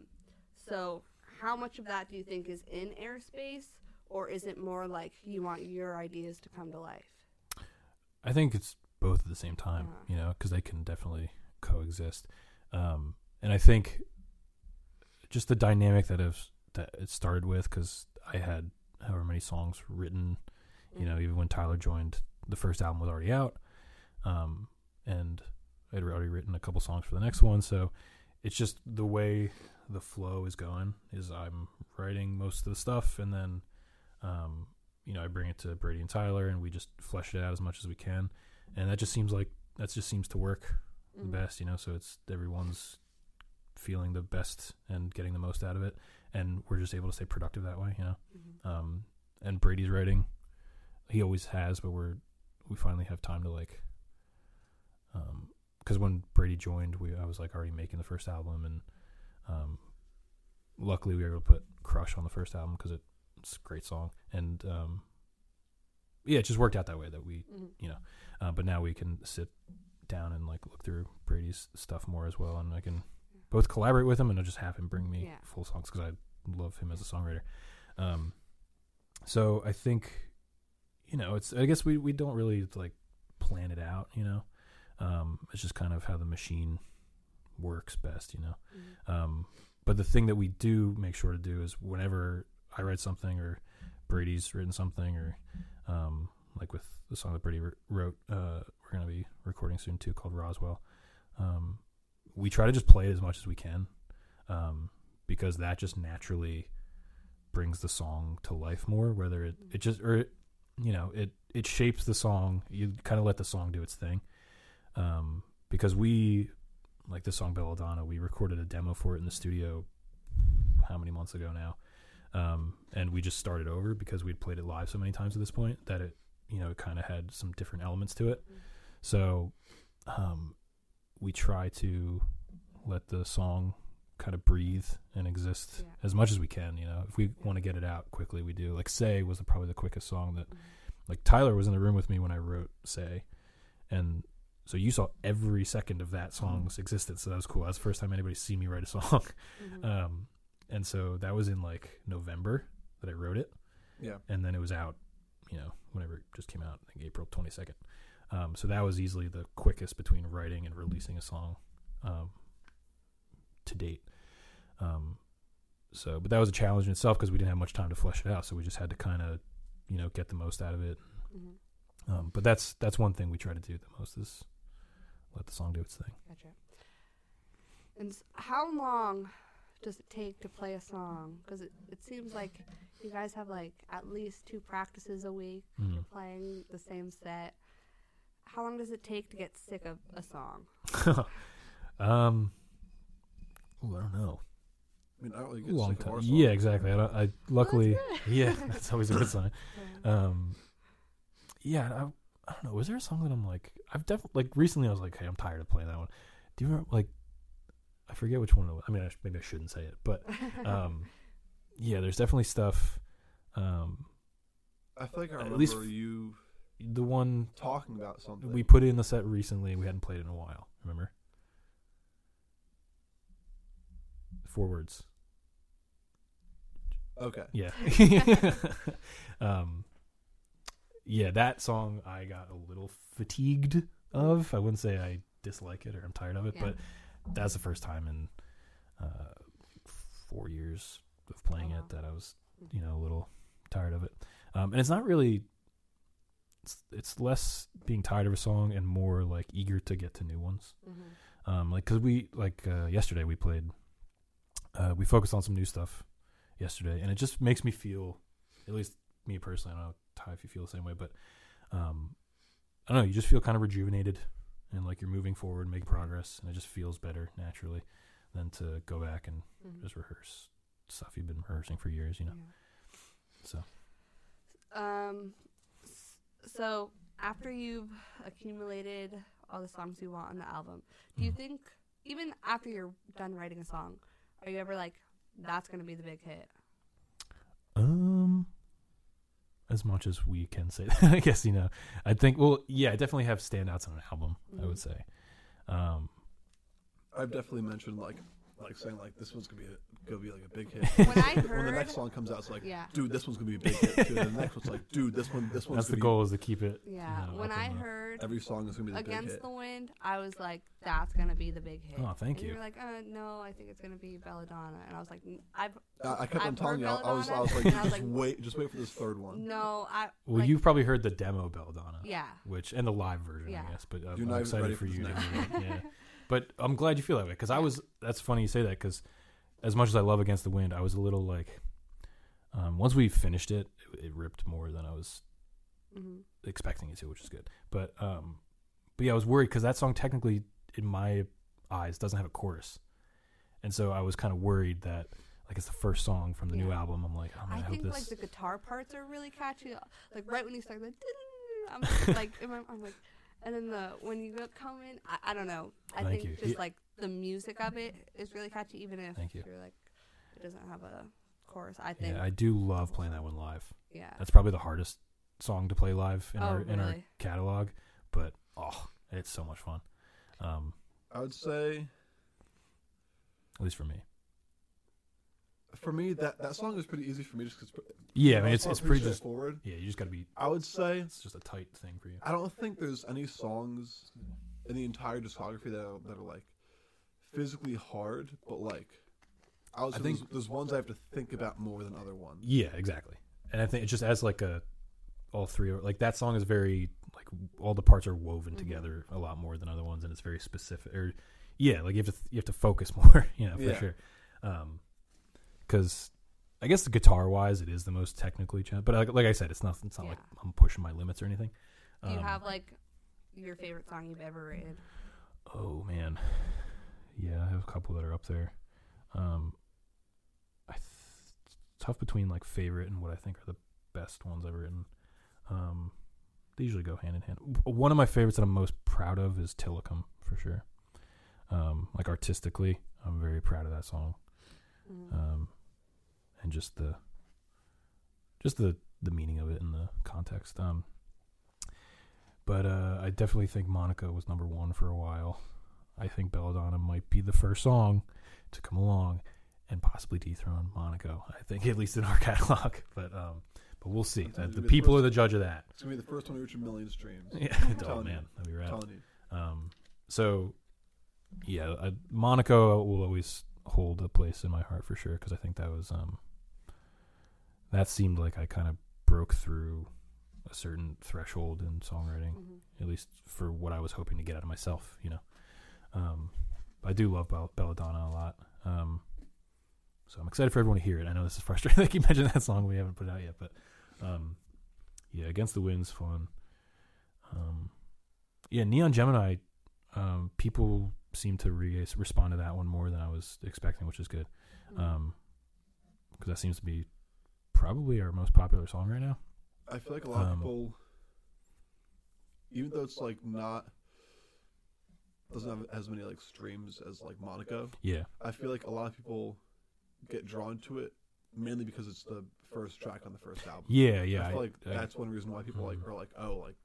so... How much of that do you think is in Airspace, or is it more like you want your ideas to come to life? I think it's both at the same time, uh-huh. you know, because they can definitely coexist. Um, and I think just the dynamic that, have, that it started with, because I had however many songs written, you mm-hmm. know, even when Tyler joined, the first album was already out, um, and I'd already written a couple songs for the next one, so it's just the way... the flow is going is I'm writing most of the stuff, and then um you know I bring it to Brady and Tyler, and we just flesh it out as much as we can, and that just seems like that just seems to work mm-hmm. the best, you know, so it's everyone's feeling the best and getting the most out of it, and we're just able to stay productive that way, you know. Mm-hmm. Um and Brady's writing, he always has, but we're we finally have time to like um because when Brady joined we I was like already making the first album, and Um, luckily we were able to put Crush on the first album because it, it's a great song, and um, yeah, it just worked out that way that we, mm-hmm. you know, uh, but now we can sit down and like look through Brady's stuff more as well, and I can yeah. both collaborate with him, and I'll just have him bring me yeah. full songs because I love him as a songwriter. Um, so I think, you know, it's I guess we, we don't really like plan it out, you know, um, it's just kind of how the machine works best, you know. Mm-hmm. Um but the thing that we do make sure to do is whenever I write something or Brady's written something, or um like with the song that Brady wrote, uh we're going to be recording soon too, called Roswell, um we try to just play it as much as we can, um, because that just naturally brings the song to life more, whether it, it just, or, it, you know, it, it shapes the song. You kind of let the song do its thing. Um, because we, like the song Belladonna, we recorded a demo for it in the studio how many months ago now. Um, and we just started over because we'd played it live so many times at this point that it, you know, it kind of had some different elements to it. So, um, we try to let the song kind of breathe and exist yeah. as much as we can. You know, if we want to get it out quickly, we do. Like Say was the, probably the quickest song that, mm-hmm. like Tyler was in the room with me when I wrote Say, and so you saw every second of that song's mm-hmm. existence. So that was cool. That's the first time anybody's seen me write a song. Mm-hmm. Um, and so that was in like November that I wrote it. Yeah. And then it was out, you know, whenever it just came out, I think April twenty-second. Um, so that was easily the quickest between writing and releasing a song, um, to date. Um, so, but that was a challenge in itself because we didn't have much time to flesh it out. So we just had to kind of, you know, get the most out of it. Mm-hmm. Um, but that's, that's one thing we try to do the most is let the song do its thing. Gotcha. And how long does it take to play a song? Because it, it seems like you guys have like at least two practices a week. Mm-hmm. You're playing the same set. How long does it take to get sick of a song? um, ooh, I don't know. I mean, I don't really get Long sick time. Of our song. Yeah, exactly. I, don't, I luckily, well, that's yeah, that's always a good sign. Um, yeah, I, I don't know. Was there a song that I'm like, I've definitely like recently I was like, hey, I'm tired of playing that one. Do you remember? Like, I forget which one it was. I mean, I sh- maybe I shouldn't say it, but um, yeah, there's definitely stuff. Um, I feel like I remember at least you. The one talking about something we put it in the set recently. We hadn't played it in a while. Remember? Four words. Okay. Yeah. um, yeah, that song I got a little fatigued of. I wouldn't say I dislike it or I'm tired of it, yeah. but that's the first time in uh, four years of playing oh, wow. it that I was, you know, a little tired of it. Um, and it's not really. It's, it's less being tired of a song and more like eager to get to new ones. Mm-hmm. Um, like, cause we like, uh, yesterday we played, uh, we focused on some new stuff yesterday and it just makes me feel, at least me personally, I don't know Ty, if you feel the same way, but, um, I don't know, you just feel kind of rejuvenated and like you're moving forward, making progress, and it just feels better naturally than to go back and mm-hmm. just rehearse stuff you've been rehearsing for years, you know? Yeah. So, um, So after you've accumulated all the songs you want on the album, do you mm. think, even after you're done writing a song, are you ever like, that's going to be the big hit? Um, as much as we can say that, I guess, you know. I think, well, yeah, I definitely have standouts on an album, mm-hmm. I would say. Um, I've definitely mentioned, like, like saying, like, this one's going to be a, gonna be like a big hit. When, I heard, when the next song comes out, it's like, yeah. dude, this one's going to be a big hit. Too. And the next one's like, dude, this one, this one's going to be... That's the goal is to keep it... Yeah, you know, when I heard... Every song is going to be the Against big hit. The Wind, I was like, that's going to be the big hit. Oh, thank and you. You were like, uh, no, I think it's going to be Belladonna. And I was like, I've uh, I kept I've on telling you, I was, I was like, just, wait, just wait for this third one. No, I... Well, like, you've probably heard the demo Belladonna. Yeah. Which, and the live version, yeah. I guess. But I'm, I'm excited for you to hear it. Yeah. But I'm glad you feel that way because I was. That's funny you say that because, as much as I love Against the Wind, I was a little like, um, once we finished it, it, it ripped more than I was mm-hmm. expecting it to, which is good. But um, but yeah, I was worried because that song technically, in my eyes, doesn't have a chorus, and so I was kind of worried that like it's the first song from the yeah. new album. I'm like, oh, man, I, I think hope this... like the guitar parts are really catchy. Like right when you start, like I'm like I'm like. And then the when you come in, I, I don't know. I Thank think you. Just yeah. like the music of it is really catchy, even if Thank you're you. Like it doesn't have a chorus. I think. Yeah, I do love playing that one live. Yeah, that's probably the hardest song to play live in oh, our really? in our catalog. But oh, it's so much fun. Um, I would say, at least for me. For me, that, that song is pretty easy for me just because... Yeah, I mean, it's, it's pretty, pretty just... Forward. Yeah, you just got to be... I would say... It's just a tight thing for you. I don't think there's any songs in the entire discography that are, that are like, physically hard, but, like... I, would say I think there's, there's ones I have to think about more than other ones. Yeah, exactly. And I think it just as, like, a... All three... Like, that song is very... Like, all the parts are woven mm-hmm. together a lot more than other ones, and it's very specific... Or, Yeah, like you have to you have to focus more, you know, for yeah. sure. Um, because I guess the guitar wise, it is the most technically challenging. But like, like I said, it's not it's not yeah. like I'm pushing my limits or anything. Do um, you have like your favorite song you've ever written? Oh man, yeah, I have a couple that are up there. Um, I th- it's tough between like favorite and what I think are the best ones I've written. Um, they usually go hand in hand. One of my favorites that I'm most proud of is Tillicum for sure. Um, like artistically, I'm very proud of that song. Mm. Um, and just the, just the, the meaning of it in the context. Um, but, uh, I definitely think Monica was number one for a while. I think Belladonna might be the first song to come along and possibly dethrone Monaco. I think at least in our catalog, but, um, but we'll see. That the, the people are the judge of that. It's going to be the first one to reach a million streams. Yeah. Oh man, that'd be rad. Um, so, Yeah, I, Monaco will always hold a place in my heart for sure because I think that was um, that seemed like I kind of broke through a certain threshold in songwriting, mm-hmm. at least for what I was hoping to get out of myself. You know, um, I do love Bell- Belladonna a lot, um, so I'm excited for everyone to hear it. I know this is frustrating. Like you mentioned that song we haven't put out yet, but um, yeah, Against the Wind's fun. Um, yeah, Neon Gemini, um, people. Seemed to re- respond to that one more than I was expecting, which is good, because um, that seems to be probably our most popular song right now. I feel like a lot um, of people, even though it's like not doesn't have as many like streams as like Monaco. Yeah, I feel like a lot of people get drawn to it mainly because it's the first track on the first album. Yeah, yeah. I feel I, like I, that's I, one reason why people mm-hmm. like are like, oh, like.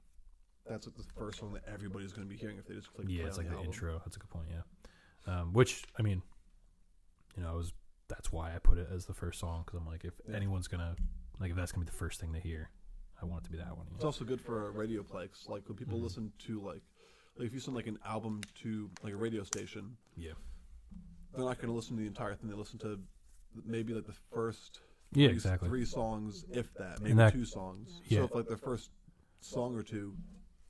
That's like the first one that everybody's going to be hearing if they just click. Yeah, play it's on like the, the intro. That's a good point. Yeah, um, which I mean, you know, I was that's why I put it as the first song because I'm like, if yeah. anyone's gonna like, if that's gonna be the first thing they hear, I want it to be that one. You know? It's also good for a radio play. Cause, like when people mm-hmm. listen to like, like if you send like an album to like a radio station, yeah, they're not going to listen to the entire thing. They listen to maybe like the first three, yeah, exactly. three songs, if that, maybe that, two songs. Yeah. So if like the first song or two.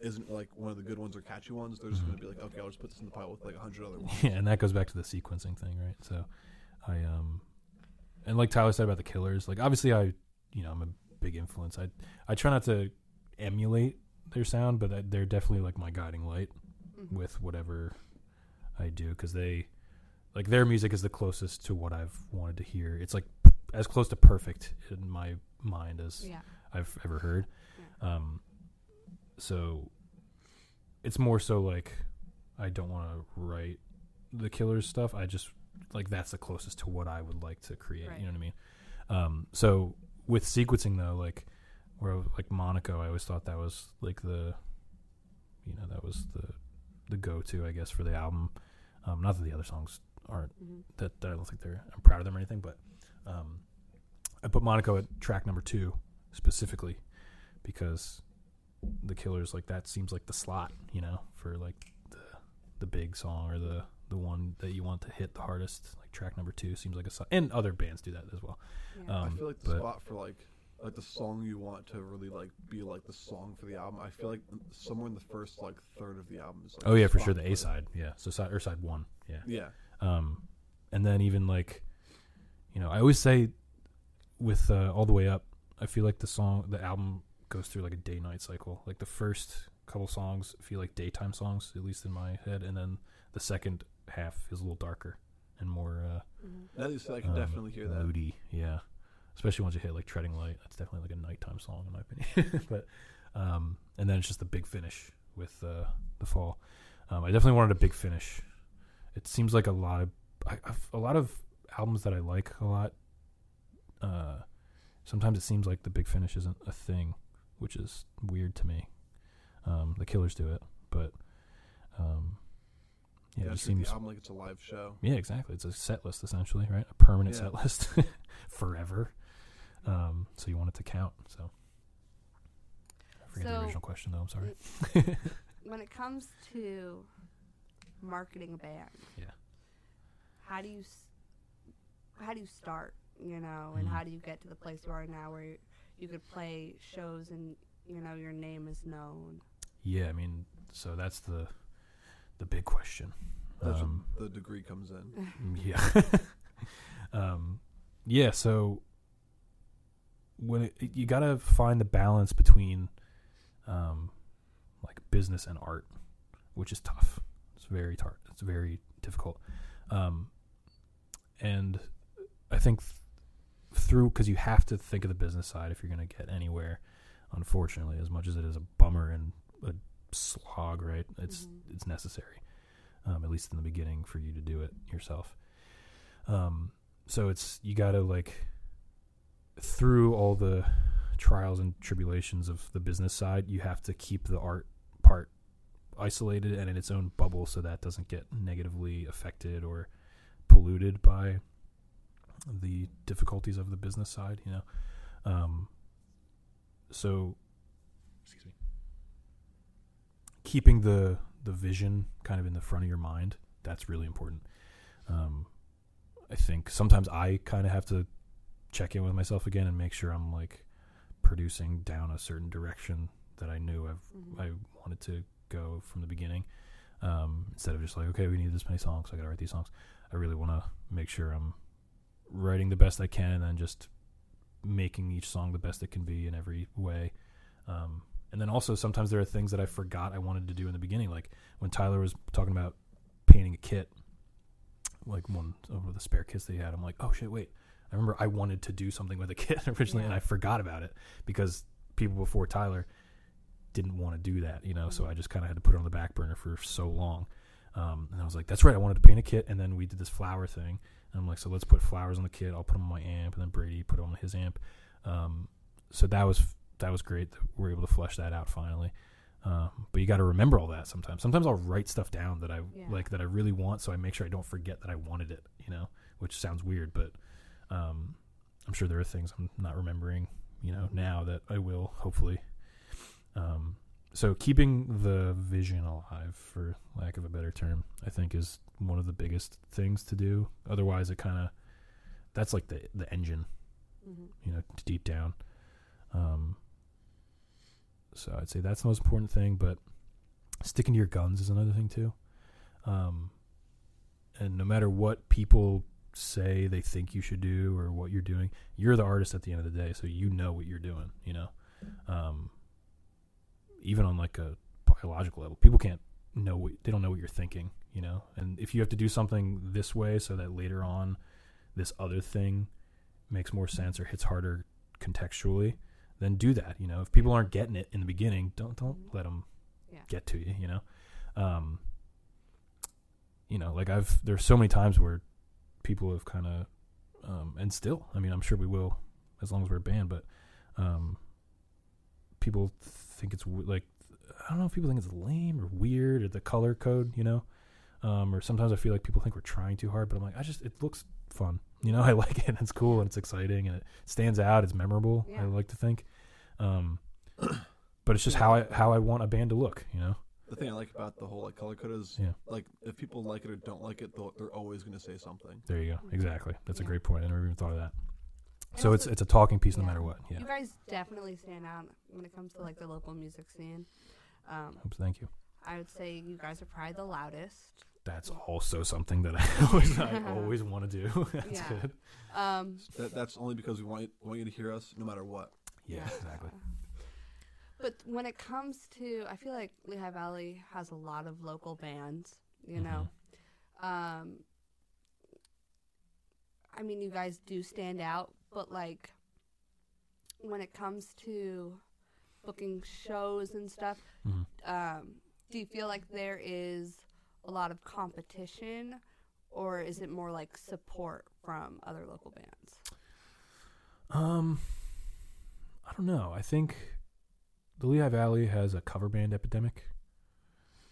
Isn't like one of the good ones or catchy ones. They're just mm-hmm. going to be like, okay, I'll just put this in the pile with like a hundred other ones. Yeah, and that goes back to the sequencing thing, right? So, I um, and like Tyler said about the Killers, like obviously I, you know, I'm a big influence. I I try not to emulate their sound, but I, they're definitely like my guiding light mm-hmm. with whatever I do because they, like their music is the closest to what I've wanted to hear. It's like p- as close to perfect in my mind as yeah. I've ever heard. Yeah. Um. So it's more so like I don't want to write the Killers stuff. I just like that's the closest to what I would like to create. Right. You know what I mean? Um, so with sequencing though, like where like Monaco, I always thought that was like the you know that was the the go to I guess for the album. Um, not that the other songs aren't mm-hmm. that, that I don't think they're I'm proud of them or anything, but um, I put Monaco at track number two specifically because. The Killers, like that seems like the slot, you know, for like the the big song or the the one that you want to hit the hardest. Like track number two seems like a slot, and other bands do that as well. Yeah. Um, I feel like the spot for like like the song you want to really like be like the song for the album. I feel like somewhere in the first like third of the album. Is, like, oh yeah, for sure, the A side, yeah. So side or side one, yeah, yeah. Um, and then even like, you know, I always say with uh, All the Way Up, I feel like the song, the album. Goes through like a day-night cycle. Like the first couple songs feel like daytime songs, at least in my head, and then the second half is a little darker and more. Uh, mm-hmm. At least I can um, definitely hear that. Moody, yeah. Especially once you hit like Treading Light, that's definitely like a nighttime song in my opinion. but um, and then it's just the big finish with uh, the fall. Um, I definitely wanted a big finish. It seems like a lot of I, I've, a lot of albums that I like a lot. Uh, sometimes it seems like the big finish isn't a thing. Which is weird to me. Um, the Killers do it, but um, yeah, yeah, it just seems the album like it's a live show. Yeah, exactly. It's a set list essentially, right? A permanent yeah. set list forever. Um, so you want it to count. So I forget so, the original question, though. I'm sorry. When it comes to marketing a band, yeah, how do you how do you start? You know, and mm. how do you get to the place you are now where you're you could play shows and, you know, your name is known. Yeah, I mean, so that's the the big question. That's um, the degree comes in. Yeah. um, yeah. So when it, you got to find the balance between um, like business and art, which is tough. It's very hard. It's very difficult. Um, and I think th- through, cause you have to think of the business side if you're going to get anywhere, unfortunately, as much as it is a bummer and a slog, right? It's, mm-hmm. it's necessary. Um, at least in the beginning, for you to do it yourself. Um, so it's, you gotta like through all the trials and tribulations of the business side, you have to keep the art part isolated and in its own bubble. So that doesn't get negatively affected or polluted by the difficulties of the business side, you know? Um, so excuse me, keeping the, the vision kind of in the front of your mind, that's really important. Um, I think sometimes I kind of have to check in with myself again and make sure I'm like producing down a certain direction that I knew I've, mm-hmm. I wanted to go from the beginning. Um, instead of just like, okay, we need this many songs, I gotta write these songs. I really want to make sure I'm writing the best I can and then just making each song the best it can be in every way. Um, And then also sometimes there are things that I forgot I wanted to do in the beginning. Like when Tyler was talking about painting a kit, like one of the spare kits they had, I'm like, oh shit, wait. I remember I wanted to do something with a kit originally, yeah. and I forgot about it because people before Tyler didn't want to do that, you know? Mm-hmm. So I just kind of had to put it on the back burner for so long. Um, and I was like, that's right. I wanted to paint a kit. And then we did this flower thing. And I'm like, so let's put flowers on the kit. I'll put them on my amp. And then Brady put it on his amp. Um, so that was... that was great that we were able to flesh that out finally. Um, but you got to remember all that sometimes. Sometimes I'll write stuff down that I yeah. like, that I really want. So I make sure I don't forget that I wanted it, you know, which sounds weird, but, um, I'm sure there are things I'm not remembering, you know, now that I will hopefully. Um, so keeping the vision alive, for lack of a better term, I think is one of the biggest things to do. Otherwise it kind of, that's like the, the engine, mm-hmm. you know, deep down. Um, So I'd say that's the most important thing, but sticking to your guns is another thing too. Um, and no matter what people say they think you should do or what you're doing, you're the artist at the end of the day, so you know what you're doing, you know? Um, even on like a biological level, people can't know what, they don't know what you're thinking, you know? And if you have to do something this way so that later on this other thing makes more sense or hits harder contextually, then do that, you know. If people aren't getting it in the beginning, don't don't let them yeah. get to you, you know. Um, you know, like I've there's so many times where people have kind of, um, and still, I mean, I'm sure we will as long as we're a band, but um, people think it's like, I don't know if people think it's lame or weird or the color code, you know. Um, or sometimes I feel like people think we're trying too hard, but I'm like, I just, it looks fun. You know, I like it, and it's cool, and it's exciting, and it stands out. It's memorable, yeah. I like to think. Um, but it's just how I how I want a band to look, you know? The thing I like about the whole like color code is, yeah. like, if people like it or don't like it, they're always going to say something. There you go. Exactly. That's yeah. a great point. I never even thought of that. And so also, it's it's a talking piece yeah. no matter what. Yeah. You guys definitely stand out when it comes to, like, the local music scene. Um, Thank you. I would say you guys are probably the loudest. That's also something that I always, I always want to do. That's yeah. good. Um, that, that's only because we want you, want you to hear us no matter what. Yeah, yeah, exactly. But when it comes to, I feel like Lehigh Valley has a lot of local bands, you mm-hmm. know. Um, I mean, you guys do stand out, but like when it comes to booking shows and stuff, mm-hmm. um, do you feel like there is a lot of competition, or is it more like support from other local bands? Um, I don't know. I think the Lehigh Valley has a cover band epidemic.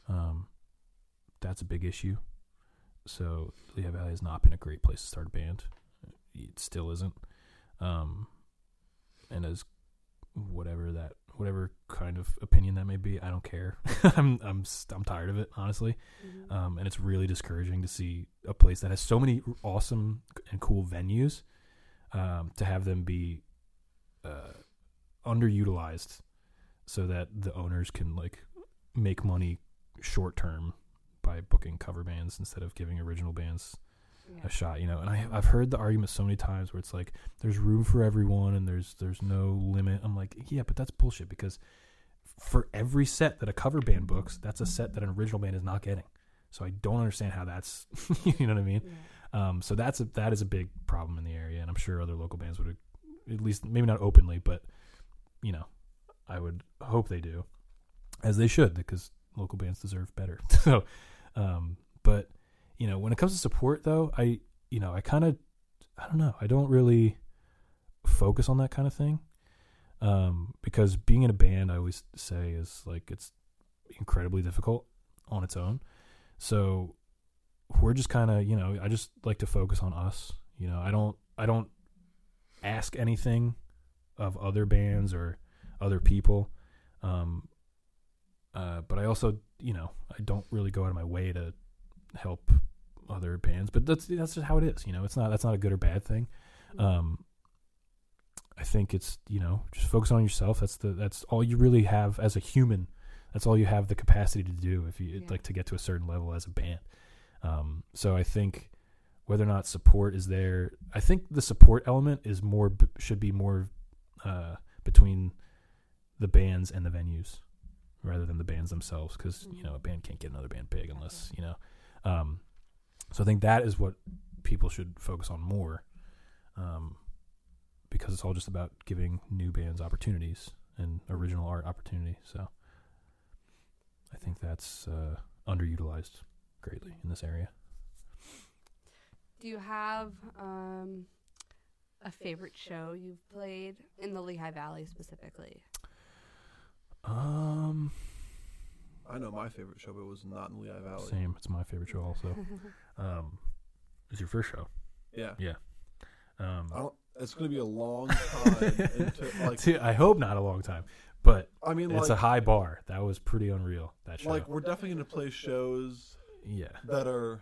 Um, that's a big issue. So Lehigh Valley has not been a great place to start a band. It still isn't. Um, and as whatever that, whatever kind of opinion that may be, I don't care. I'm I'm I'm tired of it, honestly. Mm-hmm. Um, and it's really discouraging to see a place that has so many awesome and cool venues um, to have them be uh, underutilized, so that the owners can like make money short term by by booking cover bands instead of giving original bands yeah. a shot, you know. And I, I've heard the argument so many times where it's like, there's room for everyone and there's there's no limit. I'm like, yeah, but that's bullshit, because for every set that a cover band books, that's a set that an original band is not getting. So I don't understand how that's, you know what I mean? Yeah. Um, so that's a, that is a big problem in the area, and I'm sure other local bands would, at least maybe not openly, but, you know, I would hope they do, as they should, because local bands deserve better. So, um, but, you know, when it comes to support, though, I, you know, I kind of, I don't know, I don't really focus on that kind of thing. Um, because being in a band, I always say, is like, it's incredibly difficult on its own. So we're just kind of, you know, I just like to focus on us. You know, I don't, I don't ask anything of other bands or other people. Um, uh, but I also, you know, I don't really go out of my way to help other bands, but that's, that's just how it is. You know, it's not, that's not a good or bad thing. Um, I think it's, you know, just focus on yourself. That's the, that's all you really have as a human. That's all you have the capacity to do if you yeah. like to get to a certain level as a band. Um, so I think whether or not support is there, I think the support element is more, should be more uh, between the bands and the venues rather than the bands themselves. 'Cause mm-hmm. you know, a band can't get another band big unless, you know, um, so I think that is what people should focus on more. Um, because it's all just about giving new bands opportunities and original art opportunity. So I think that's uh, underutilized greatly in this area. Do you have um, a favorite show you've played in the Lehigh Valley specifically? Um, I know my favorite show, but it was not in Lehigh Valley. Same. It's my favorite show also. um, it's your first show. Yeah. Yeah. Um, I don't, it's going to be a long time. into, like, Dude, I hope not a long time. But I mean, it's like, a high bar. That was pretty unreal. That show. Like, we're definitely going to play shows. Yeah. That are.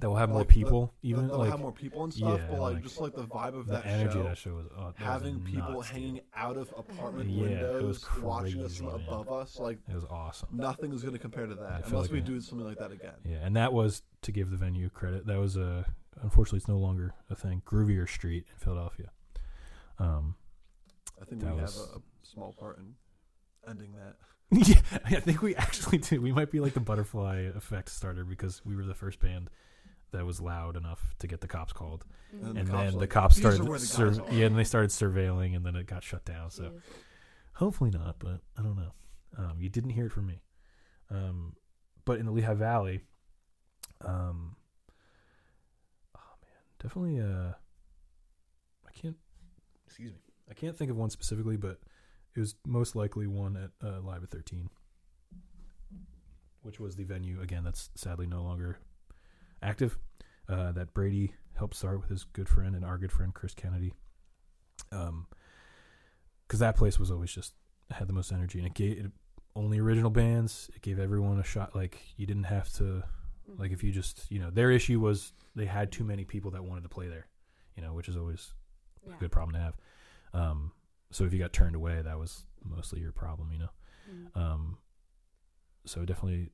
That will have like, more people. That, even that like have more people and stuff. Yeah, but like, like just like the vibe of the that energy show. Energy of that show was. Oh, that having was people nuts, hanging dude. Out of apartment yeah, windows, watching us from above us, like it was awesome. Nothing is going to compare to that unless like we do something like that again. Yeah, and that was to give the venue credit. That was a. Unfortunately, it's no longer a thing. Groovier Street in Philadelphia. Um. I think that we was... have a, a small part in ending that. Yeah, I think we actually do. We might be like the butterfly effect starter because we were the first band that was loud enough to get the cops called. Mm-hmm. And, and the then cops like, the cops started, the sur- yeah, and they started surveilling, and then it got shut down. So yeah. Hopefully not, but I don't know. Um, you didn't hear it from me. Um, but in the Lehigh Valley, um, oh man, definitely. Uh, I can't. Excuse me. I can't think of one specifically, but it was most likely one at uh, Live at thirteen, which was the venue, again, that's sadly no longer active, uh, that Brady helped start with his good friend and our good friend, Chris Kennedy. Um, 'cause that place was always just had the most energy, and it gave it only original bands. It gave everyone a shot. Like, you didn't have to, like, if you just, you know, their issue was they had too many people that wanted to play there, you know, which is always yeah. a good problem to have. Um, so if you got turned away, that was mostly your problem, you know? Mm. Um, so definitely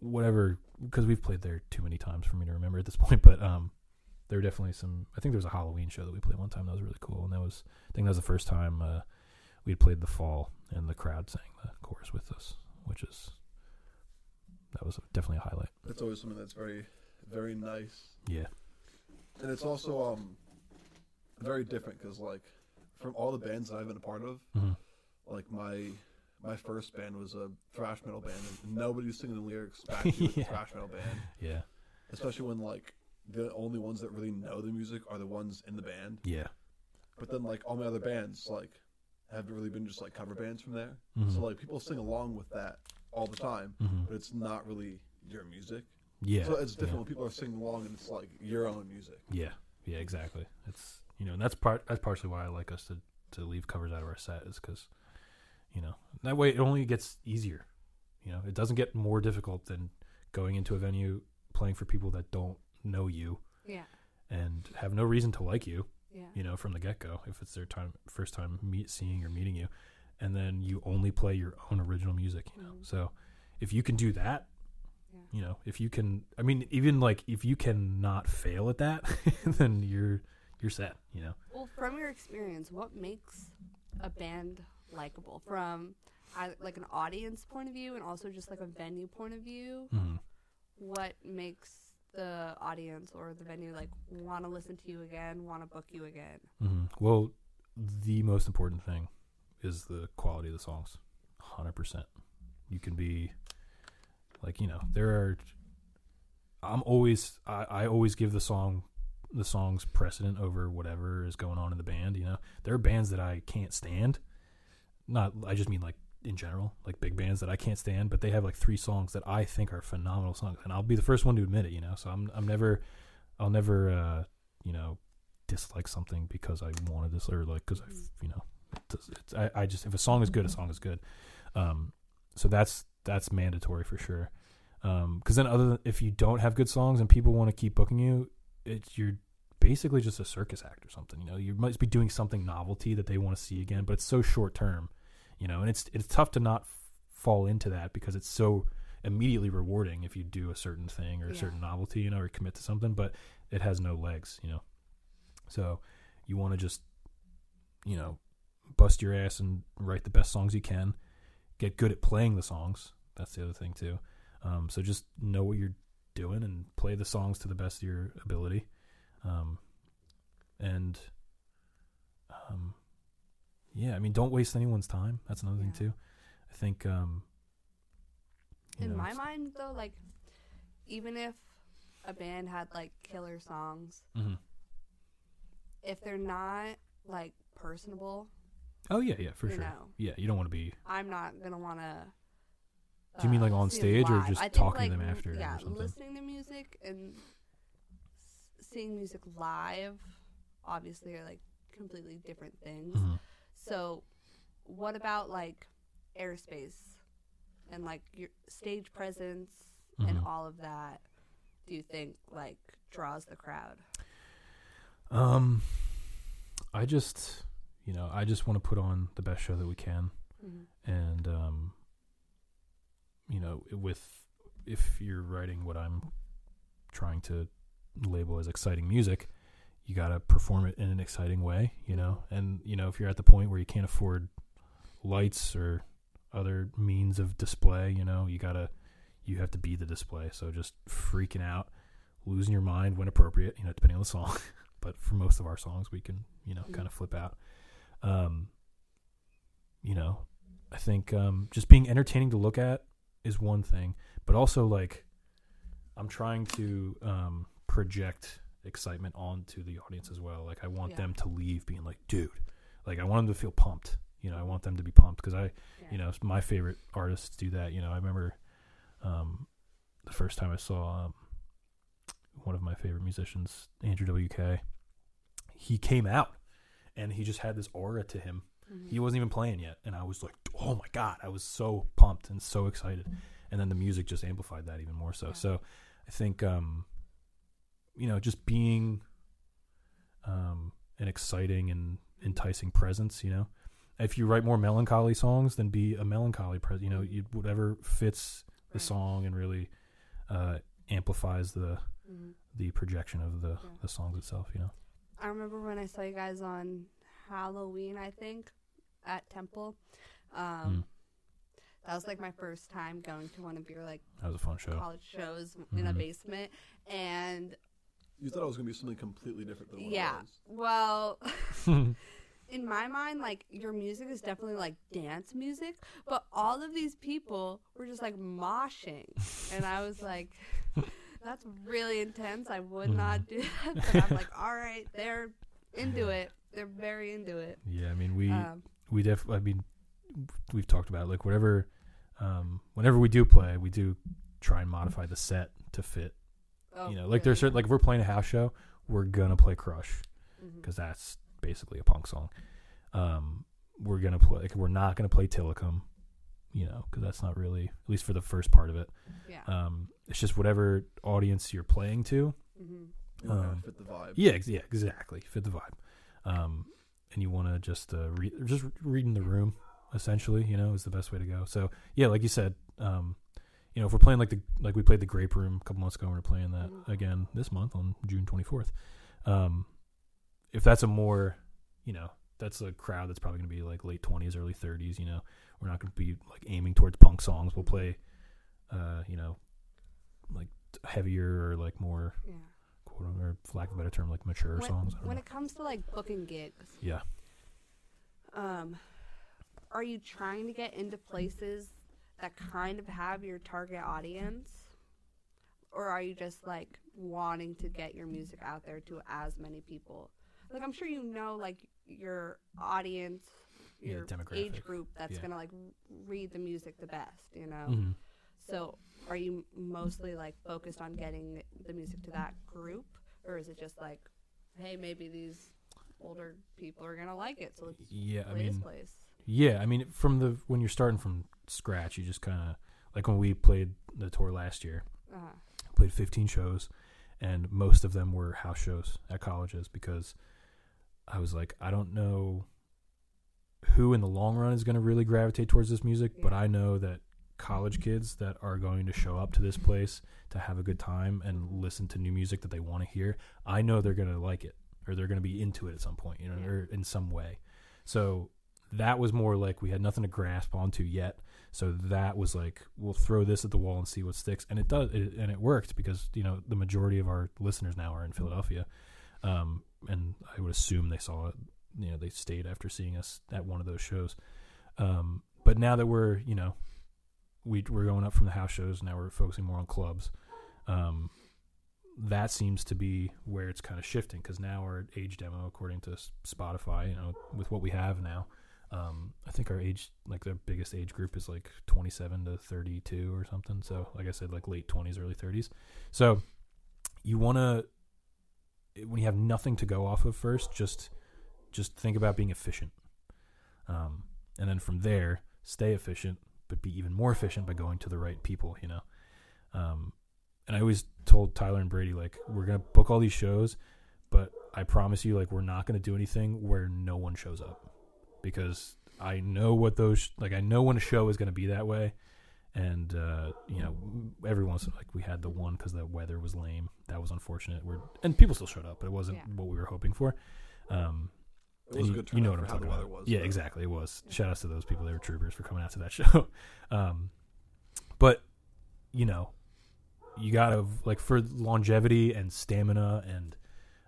whatever, because we've played there too many times for me to remember at this point, but, um, there were definitely some, I think there was a Halloween show that we played one time that was really cool. And that was, I think that was the first time, uh, we had played The Fall and the crowd sang the chorus with us, which is, that was definitely a highlight. That's always something that's very, very nice. Yeah. And it's also, um, very different because like, from all the bands that I've been a part of, mm-hmm. like my my first band was a thrash metal band, and nobody was singing the lyrics back to yeah. the thrash metal band. Yeah, especially when like the only ones that really know the music are the ones in the band. Yeah, but then like all my other bands like have really been just like cover bands from there. Mm-hmm. So like people sing along with that all the time, mm-hmm. but it's not really your music. Yeah, so it's different yeah. when people are singing along and it's like your own music. Yeah, yeah, exactly. It's. You know, and that's part. That's partially why I like us to, to leave covers out of our set is because, you know, that way it only gets easier. You know, it doesn't get more difficult than going into a venue playing for people that don't know you, yeah, and have no reason to like you, yeah. You know, from the get go if it's their time first time meet seeing or meeting you, and then you only play your own original music. You know, mm-hmm. so if you can do that, yeah. you know, if you can, I mean, even like if you can not fail at that, then you're you're set, you know. Well, from your experience, what makes a band likable from uh, like an audience point of view and also just like a venue point of view? Mm-hmm. What makes the audience or the venue like want to listen to you again, want to book you again? Mm-hmm. Well, the most important thing is the quality of the songs. one hundred percent. You can be like, you know, there are, I'm always, I, I always give the song, the song's precedent over whatever is going on in the band. You know, there are bands that I can't stand. Not, I just mean like in general, like big bands that I can't stand, but they have like three songs that I think are phenomenal songs. And I'll be the first one to admit it, you know? So I'm, I'm never, I'll never, uh, you know, dislike something because I wanted this or like, cause I, you know, it's, it's, I, I just, if a song is good, a song is good. Um, so that's, that's mandatory for sure. Um, cause then other than, if you don't have good songs and people want to keep booking you, it's, you're basically just a circus act or something, you know, you must be doing something novelty that they want to see again, but it's so short term, you know, and it's, it's tough to not f- fall into that because it's so immediately rewarding if you do a certain thing or a yeah. certain novelty, you know, or commit to something, but it has no legs, you know? So you want to just, you know, bust your ass and write the best songs you can, get good at playing the songs. That's the other thing too. Um, so just know what you're doing and play the songs to the best of your ability. Um, and, um, yeah, I mean, don't waste anyone's time. That's another yeah. thing too. I think, um, in know, my mind though, like even if a band had like killer songs, mm-hmm. if they're not like personable, oh yeah, yeah, for sure. Know, yeah, you don't want to be. I'm not gonna want to. Uh, do you mean like on stage or just I talking think, like, to them after? Yeah, listening to music and seeing music live, obviously, are like completely different things. Mm-hmm. So, what about like Airspace and like your stage presence mm-hmm. and all of that? Do you think like draws the crowd? Um, I just. You know, I just want to put on the best show that we can. Mm-hmm. And, um, you know, with, if you're writing what I'm trying to label as exciting music, you got to perform it in an exciting way, you know? And, you know, if you're at the point where you can't afford lights or other means of display, you know, you got to, you have to be the display. So just freaking out, losing your mind when appropriate, you know, depending on the song. But for most of our songs, we can, you know, mm-hmm. kind of flip out. Um, you know, I think, um, just being entertaining to look at is one thing, but also like I'm trying to, um, project excitement onto the audience as well. Like I want yeah. them to leave being like, dude, like I want them to feel pumped, you know, I want them to be pumped. Cause I, yeah. you know, my favorite artists do that. You know, I remember, um, the first time I saw, um, one of my favorite musicians, Andrew W K, he came out. And he just had this aura to him. Mm-hmm. He wasn't even playing yet. And I was like, oh, my God. I was so pumped and so excited. Mm-hmm. And then the music just amplified that even more so. Yeah. So I think, um, you know, just being um, an exciting and enticing presence, you know. If you write more melancholy songs, then be a melancholy presence. You know, you, whatever fits right. the song and really uh, amplifies the mm-hmm. the projection of the, yeah. the songs itself, you know. I remember when I saw you guys on Halloween, I think, at Temple. Um, mm. That was, like, my first time going to one of your, like, that was a fun show. college shows mm-hmm. in a basement. And you thought it was going to be something completely different than what yeah, it was. Yeah. Well, in my mind, like, your music is definitely, like, dance music. But all of these people were just, like, moshing. And I was like... That's really intense. I would mm. not do that. But I'm like, all right, they're into it. They're very into it. Yeah, I mean, we um, we def- I mean, we've talked about it. Like whatever, um, whenever we do play, we do try and modify the set to fit. Oh, you know, like really? There's certain like if we're playing a house show, we're gonna play Crush because mm-hmm. that's basically a punk song. Um, we're gonna play. Like, we're not gonna play Tillicum. You know, because that's not really, at least for the first part of it. Yeah. Um, it's just whatever audience you're playing to. Mm-hmm. Um, fit the vibe. Yeah, ex- yeah, exactly. Fit the vibe. Um, and you want to just uh, re- just reading the room, essentially. You know, is the best way to go. So yeah, like you said, um, you know, if we're playing like the like we played the Grape Room a couple months ago, and we're playing that again this month on June twenty-fourth. Um, if that's a more, you know, that's a crowd that's probably going to be like late twenties, early thirties. You know, we're not going to be like aiming towards punk songs. We'll play, uh, you know, like heavier or like more, yeah. quote or for lack of a better term, like mature when, songs. I don't when know. It comes to like booking gigs, yeah. Um, are you trying to get into places that kind of have your target audience, or are you just like wanting to get your music out there to as many people? Like, I'm sure you know, like your audience, your yeah, age group that's yeah. gonna like read the music the best, you know. Mm-hmm. So, are you mostly like focused on getting the music to that group, or is it just like, hey, maybe these older people are gonna like it, so let's yeah, play I mean, this place. Yeah, I mean, from the when you're starting from scratch, you just kind of like when we played the tour last year, uh-huh. played fifteen shows, and most of them were house shows at colleges because I was like, I don't know who in the long run is going to really gravitate towards this music, yeah. but I know that college kids that are going to show up to this place to have a good time and listen to new music that they want to hear, I know they're going to like it or they're going to be into it at some point, you know, yeah. or in some way. So that was more like we had nothing to grasp onto yet. So that was like, we'll throw this at the wall and see what sticks. And it does. It, and it worked because, you know, the majority of our listeners now are in Philadelphia. Um, and I would assume they saw it, you know, they stayed after seeing us at one of those shows. Um, but now that we're, you know, we, we're going up from the house shows. Now we're focusing more on clubs. Um, that seems to be where it's kind of shifting. Cause now our age demo, according to Spotify, you know, with what we have now, Um, I think our age, like the biggest age group is like twenty-seven to thirty-two or something. So like I said, like late twenties, early thirties. So you want to, when you have nothing to go off of first, just, just think about being efficient. Um, and then from there, stay efficient, but be even more efficient by going to the right people, you know? Um, and I always told Tyler and Brady, like, we're going to book all these shows, but I promise you, like, we're not going to do anything where no one shows up. Because I know what those like, I know when a show is going to be that way, and uh, you know, every once in a while, like we had the one because the weather was lame, that was unfortunate. We're and people still showed up, but it wasn't yeah. what we were hoping for. Um, it was a good turn you know what I'm talking about. Was, yeah, though. Exactly. It was. Yeah. Shout outs to those people; they were troopers for coming out to that show. um, but you know, you gotta like for longevity and stamina and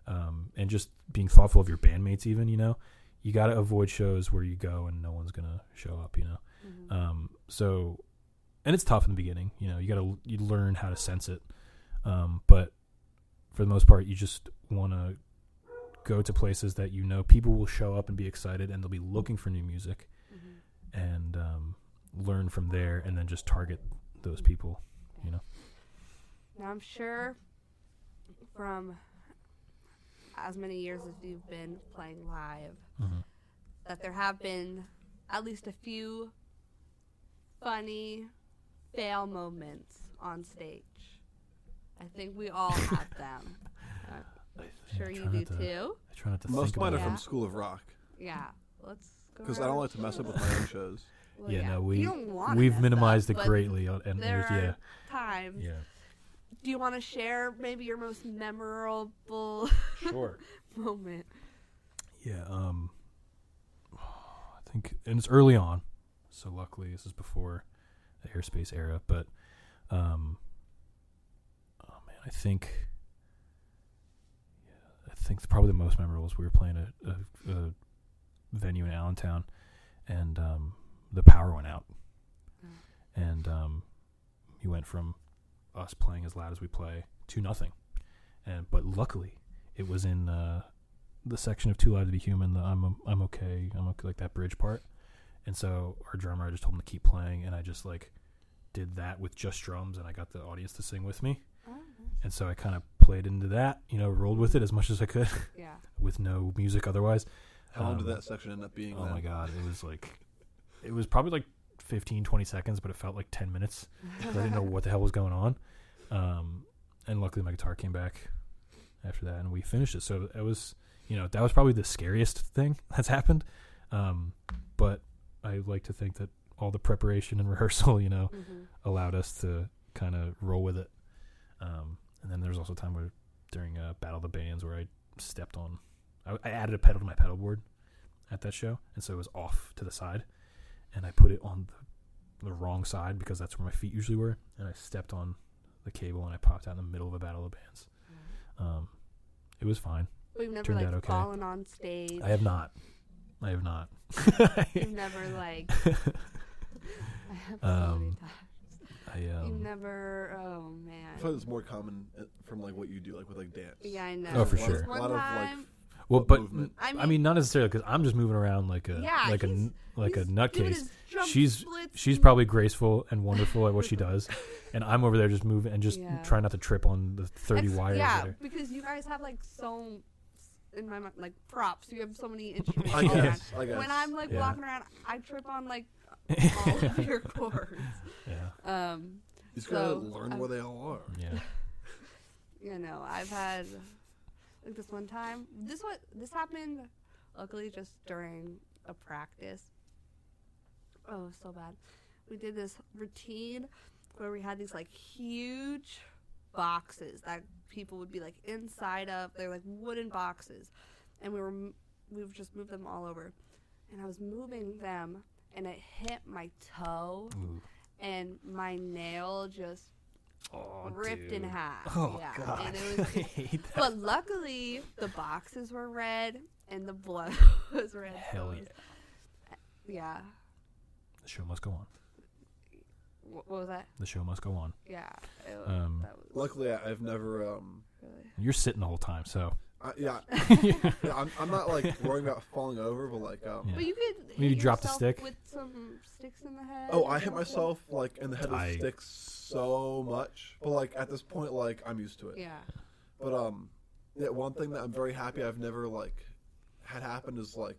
um, and just being thoughtful of your bandmates, even you know. You got to avoid shows where you go and no one's going to show up, you know? Mm-hmm. Um, so, and it's tough in the beginning, you know, you got to, you learn how to sense it. Um, but for the most part, you just want to go to places that, you know, people will show up and be excited and they'll be looking for new music mm-hmm. and, um, learn from there and then just target those people, you know? Now I'm sure from as many years as you've been playing live, mm-hmm. that there have been at least a few funny fail moments on stage. I think we all have them. I'm sure you do to, too. I try not to Most think mine are yeah. from School of Rock. Yeah, let's go. Because I don't like to mess up with my own shows. Well, yeah, yeah, no, we we've minimized up, it greatly. And there was, yeah, are times. Yeah. Do you want to share maybe your most memorable sure. moment? Yeah, um, I think, and it's early on, so luckily this is before the Airspace era, but, um, oh man, I think, yeah, I think probably the most memorable is we were playing a, a, a venue in Allentown, and, um, the power went out, oh. and, um, he went from us playing as loud as we play to nothing, and but luckily it was in uh the section of Too Loud to Be Human, the I'm I'm okay I'm okay like that bridge part, and so our drummer, I just told him to keep playing, and I just like did that with just drums, and I got the audience to sing with me, oh, nice. And so I kind of played into that, you know, rolled with it as much as I could, yeah, with no music otherwise. How um, long did that section end up being? Oh then? My god, it was like it was probably like fifteen, twenty seconds, but it felt like ten minutes. I didn't know what the hell was going on. Um, and luckily my guitar came back after that and we finished it. So it was, you know, that was probably the scariest thing that's happened. Um, but I like to think that all the preparation and rehearsal, you know, mm-hmm. allowed us to kind of roll with it. Um, and then there was also a time where during uh, Battle of the Bands where I stepped on, I, I added a pedal to my pedal board at that show, and so it was off to the side, and I put it on the, the wrong side because that's where my feet usually were, and I stepped on the cable and I popped out in the middle of a Battle of the Bands. Mm. Um, it was fine. We've never Turned like okay. fallen on stage. I have not. I have not. You've never like. I have so um, many times. I, um, You've never. Oh man. I thought it was more common from like what you do, like with like dance. Yeah, I know. Oh, for sure. One a lot time, of like. Well, but movement. I mean, I mean not necessarily because I'm just moving around like a yeah, like a like a nutcase. She's she's probably graceful and wonderful at what she does, and I'm over there just moving and just yeah. trying not to trip on the thirty it's, wires. Yeah, there. Because you guys have like so. In my mind, like props, you have so many instruments. I guess, I guess. When I'm like yeah. walking around, I trip on like all of your chords. Yeah. Um, you just gotta learn I've, where they all are. Yeah. You know, I've had like this one time. This what this happened. Luckily, just during a practice. Oh, so bad. We did this routine where we had these like huge boxes that people would be like inside of. They're like wooden boxes, and we were we've just moved them all over, and I was moving them and it hit my toe. Ooh. And my nail just oh, ripped dude. in half. Oh yeah. God. And it was I hate that. But luckily the boxes were red and the blood was red. Hell yeah. Uh, yeah. The show must go on. What was that? The show must go on. Yeah. It was, um, that was luckily, I, I've never. Um, really? You're sitting the whole time, so. Uh, yeah. yeah. yeah I'm, I'm not like worrying about falling over, but like. Um, yeah. But you could. Maybe drop the stick with some sticks in the head. Oh, I hit myself like in the head I, with sticks so much, but like at this point, like I'm used to it. Yeah. But um, yeah, one thing that I'm very happy I've never like had happen is like.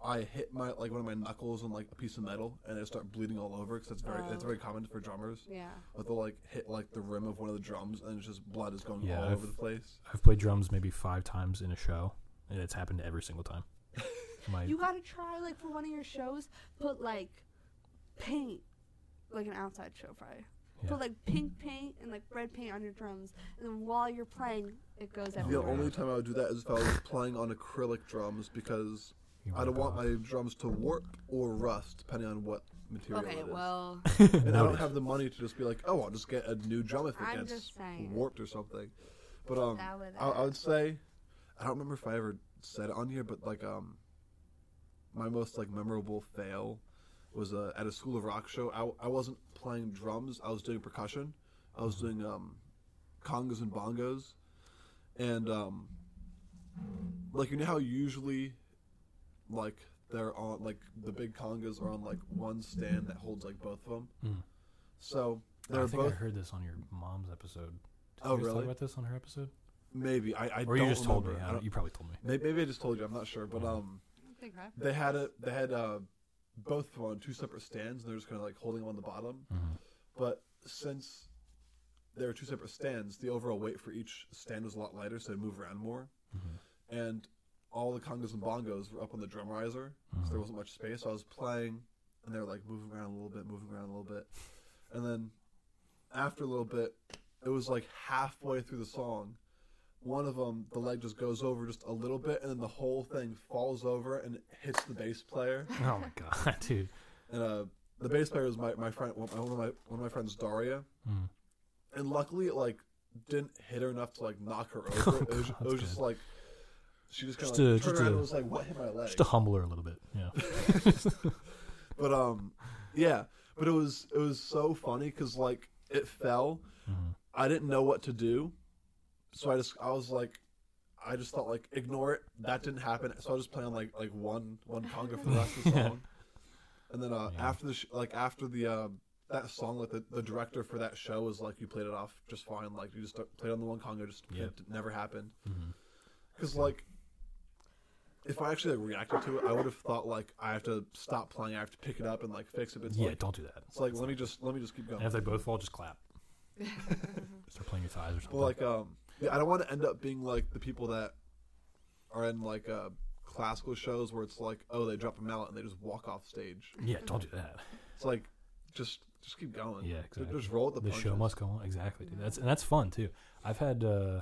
I hit my like one of my knuckles on like a piece of metal and I start bleeding all over because that's very oh. that's very common for drummers. Yeah, but they'll like hit like the rim of one of the drums and it's just blood is going yeah, all I've, over the place. I've played drums maybe five times in a show and it's happened every single time. my you gotta try like for one of your shows, put like paint, like an outside show probably. Yeah. Put like pink paint and like red paint on your drums, and then while you're playing, it goes everywhere. The only time I would do that is if I was playing on acrylic drums because. I don't want my drums to warp or rust, depending on what material okay, it is. Okay, well... and I don't have the money to just be like, oh, I'll just get a new drum if it gets warped or something. But um, I, I would say... I don't remember if I ever said it on here, but like um, my most like memorable fail was uh, at a School of Rock show. I, I wasn't playing drums. I was doing percussion. I was doing um, congas and bongos. And um, like you know how usually... Like they're on like the big congas are on like one stand that holds like both of them. Mm. So they're I think both. I heard this on your mom's episode. Did oh you really? Tell about this on her episode? Maybe I. I or you don't just remember. told me. I don't, you probably told me. Maybe, maybe I just told you. I'm not sure, but um, they had a they had uh both of them on two separate stands, and they're just kind of like holding them on the bottom. Mm-hmm. But since there are two separate stands, the overall weight for each stand was a lot lighter, so they move around more, mm-hmm. and. All the congas and bongos were up on the drum riser, mm-hmm. so there wasn't much space. So I was playing, and they were like moving around a little bit, moving around a little bit. And then after a little bit, it was like halfway through the song. One of them, the leg just goes over just a little bit, and then the whole thing falls over and hits the bass player. Oh, my God, dude. And uh, the bass player was my, my friend, one of my, one of my friends, Daria. Mm. And luckily, it like, didn't hit her enough to like knock her over. Oh, it was, God, it was just good. like... She just kind of like turned around and was like, "What hit my leg?" Just to humble her a little bit, yeah. but um, yeah. But it was it was so funny because like it fell. Mm-hmm. I didn't know what to do, so I just I was like, I just thought like ignore it. That didn't happen. So I was just playing like like one one conga for the rest of the song. And then uh, yeah. after the sh- like after the uh, that song, like the, the director for that show was like, "You played it off just fine. Like you just played on the one conga. Just yep. it never happened." Because mm-hmm. like. If I actually like, reacted to it, I would have thought like I have to stop playing. I have to pick it up and like fix it. It's yeah, like, don't do that. It's like let me just let me just keep going. And if they both fall, just clap. Start playing your thighs or something. Well, like um, yeah, I don't want to end up being like the people that are in like uh, classical shows where it's like oh they drop a mallet and they just walk off stage. Yeah, don't do that. It's like Just just keep going. Yeah, exactly. Just roll with the punches. The show must go on. Exactly, dude. That's, and that's fun, too. I've had... Uh,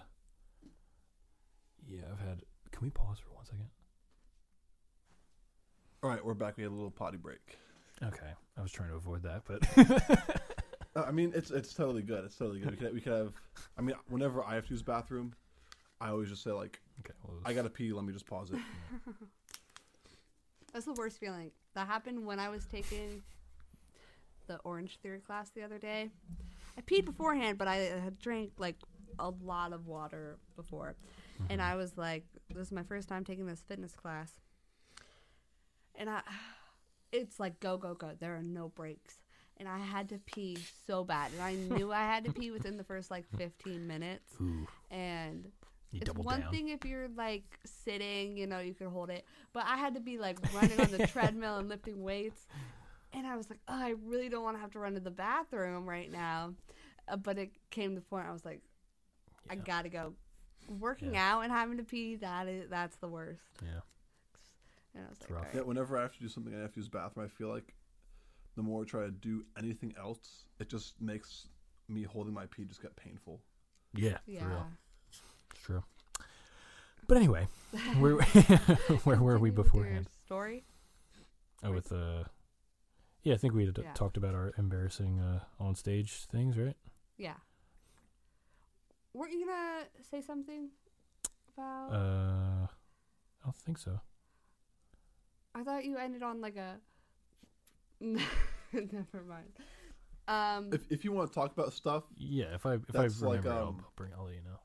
yeah, I've had... Can we pause for one second? All right, we're back. We had a little potty break. Okay. I was trying to avoid that, but... I mean, it's it's totally good. It's totally good. We could, we could have... I mean, whenever I have to use the bathroom, I always just say, like, okay, well, I got to pee. Let me just pause it. Yeah. That's the worst feeling. That happened when I was taking the Orange Theory class the other day. I peed beforehand, but I had drank, like, a lot of water before. Mm-hmm. And I was like, this is my first time taking this fitness class. And I... It's like, go, go, go. There are no breaks. And I had to pee so bad. And I knew I had to pee within the first, like, fifteen minutes. Ooh. And you it's one down. Thing if you're, like, sitting, you know, you can hold it. But I had to be, like, running on the treadmill and lifting weights. And I was like, oh, I really don't want to have to run to the bathroom right now. Uh, but it came to the point I was like, yeah. I got to go. Working yeah. out and having to pee, that is, that's the worst. Yeah. And I was it's like, right. yeah, whenever I have to do something, I have to use the bathroom, I feel like the more I try to do anything else, it just makes me holding my pee just get painful. Yeah, yeah. For real. It's true. But anyway, where, where were we beforehand? Story? Oh, with uh, yeah, I think we had yeah. talked about our embarrassing uh, on-stage things, right? Yeah. Weren't you gonna say something about? Uh, I don't think so. I thought you ended on like a. Never mind. Um, if if you want to talk about stuff, yeah. If I if I remember, like, um, I'll bring I'll let you know.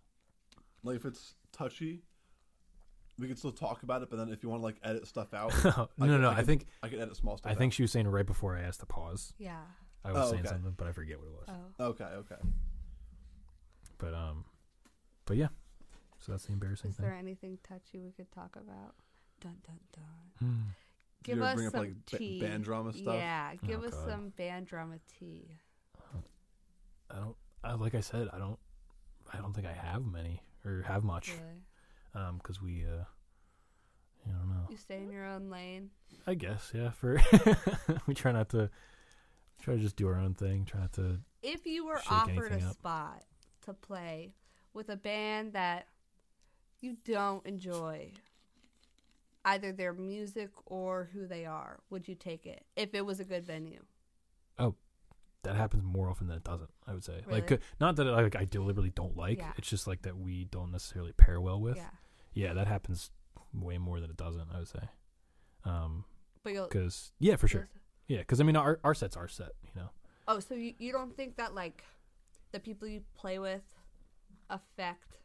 Like if it's touchy, we can still talk about it. But then if you want to like edit stuff out, no, I no, can, no. I, I can, think I can edit small stuff. I out. think she was saying right before I asked to pause. Yeah, I was oh, saying okay. something, but I forget what it was. Oh. Okay, okay. But um, but yeah. So that's the embarrassing Is thing. Is there anything touchy we could talk about? Dun dun dun. Hmm. Give you us bring some up, like, tea. Ba- band drama stuff. Yeah, give oh, us God. some band drama tea. I don't. I, like I said, I don't. I don't think I have many or have much. Really? Um, because we. Uh, I don't know. You stay in your own lane. I guess, yeah. For we try not to. Try to just do our own thing. Try not to. If you were offered a up. spot to play with a band that you don't enjoy. Either their music or who they are. Would you take it if it was a good venue? Oh, that happens more often than it doesn't. I would say, really? like, not that like I deliberately don't like. Yeah. It's just like that we don't necessarily pair well with. Yeah, yeah, that happens way more than it doesn't. I would say. Um, but you'll because yeah, for sure. Yeah, because I mean, our our set's our set, you know. Oh, so you you don't think that like the people you play with affect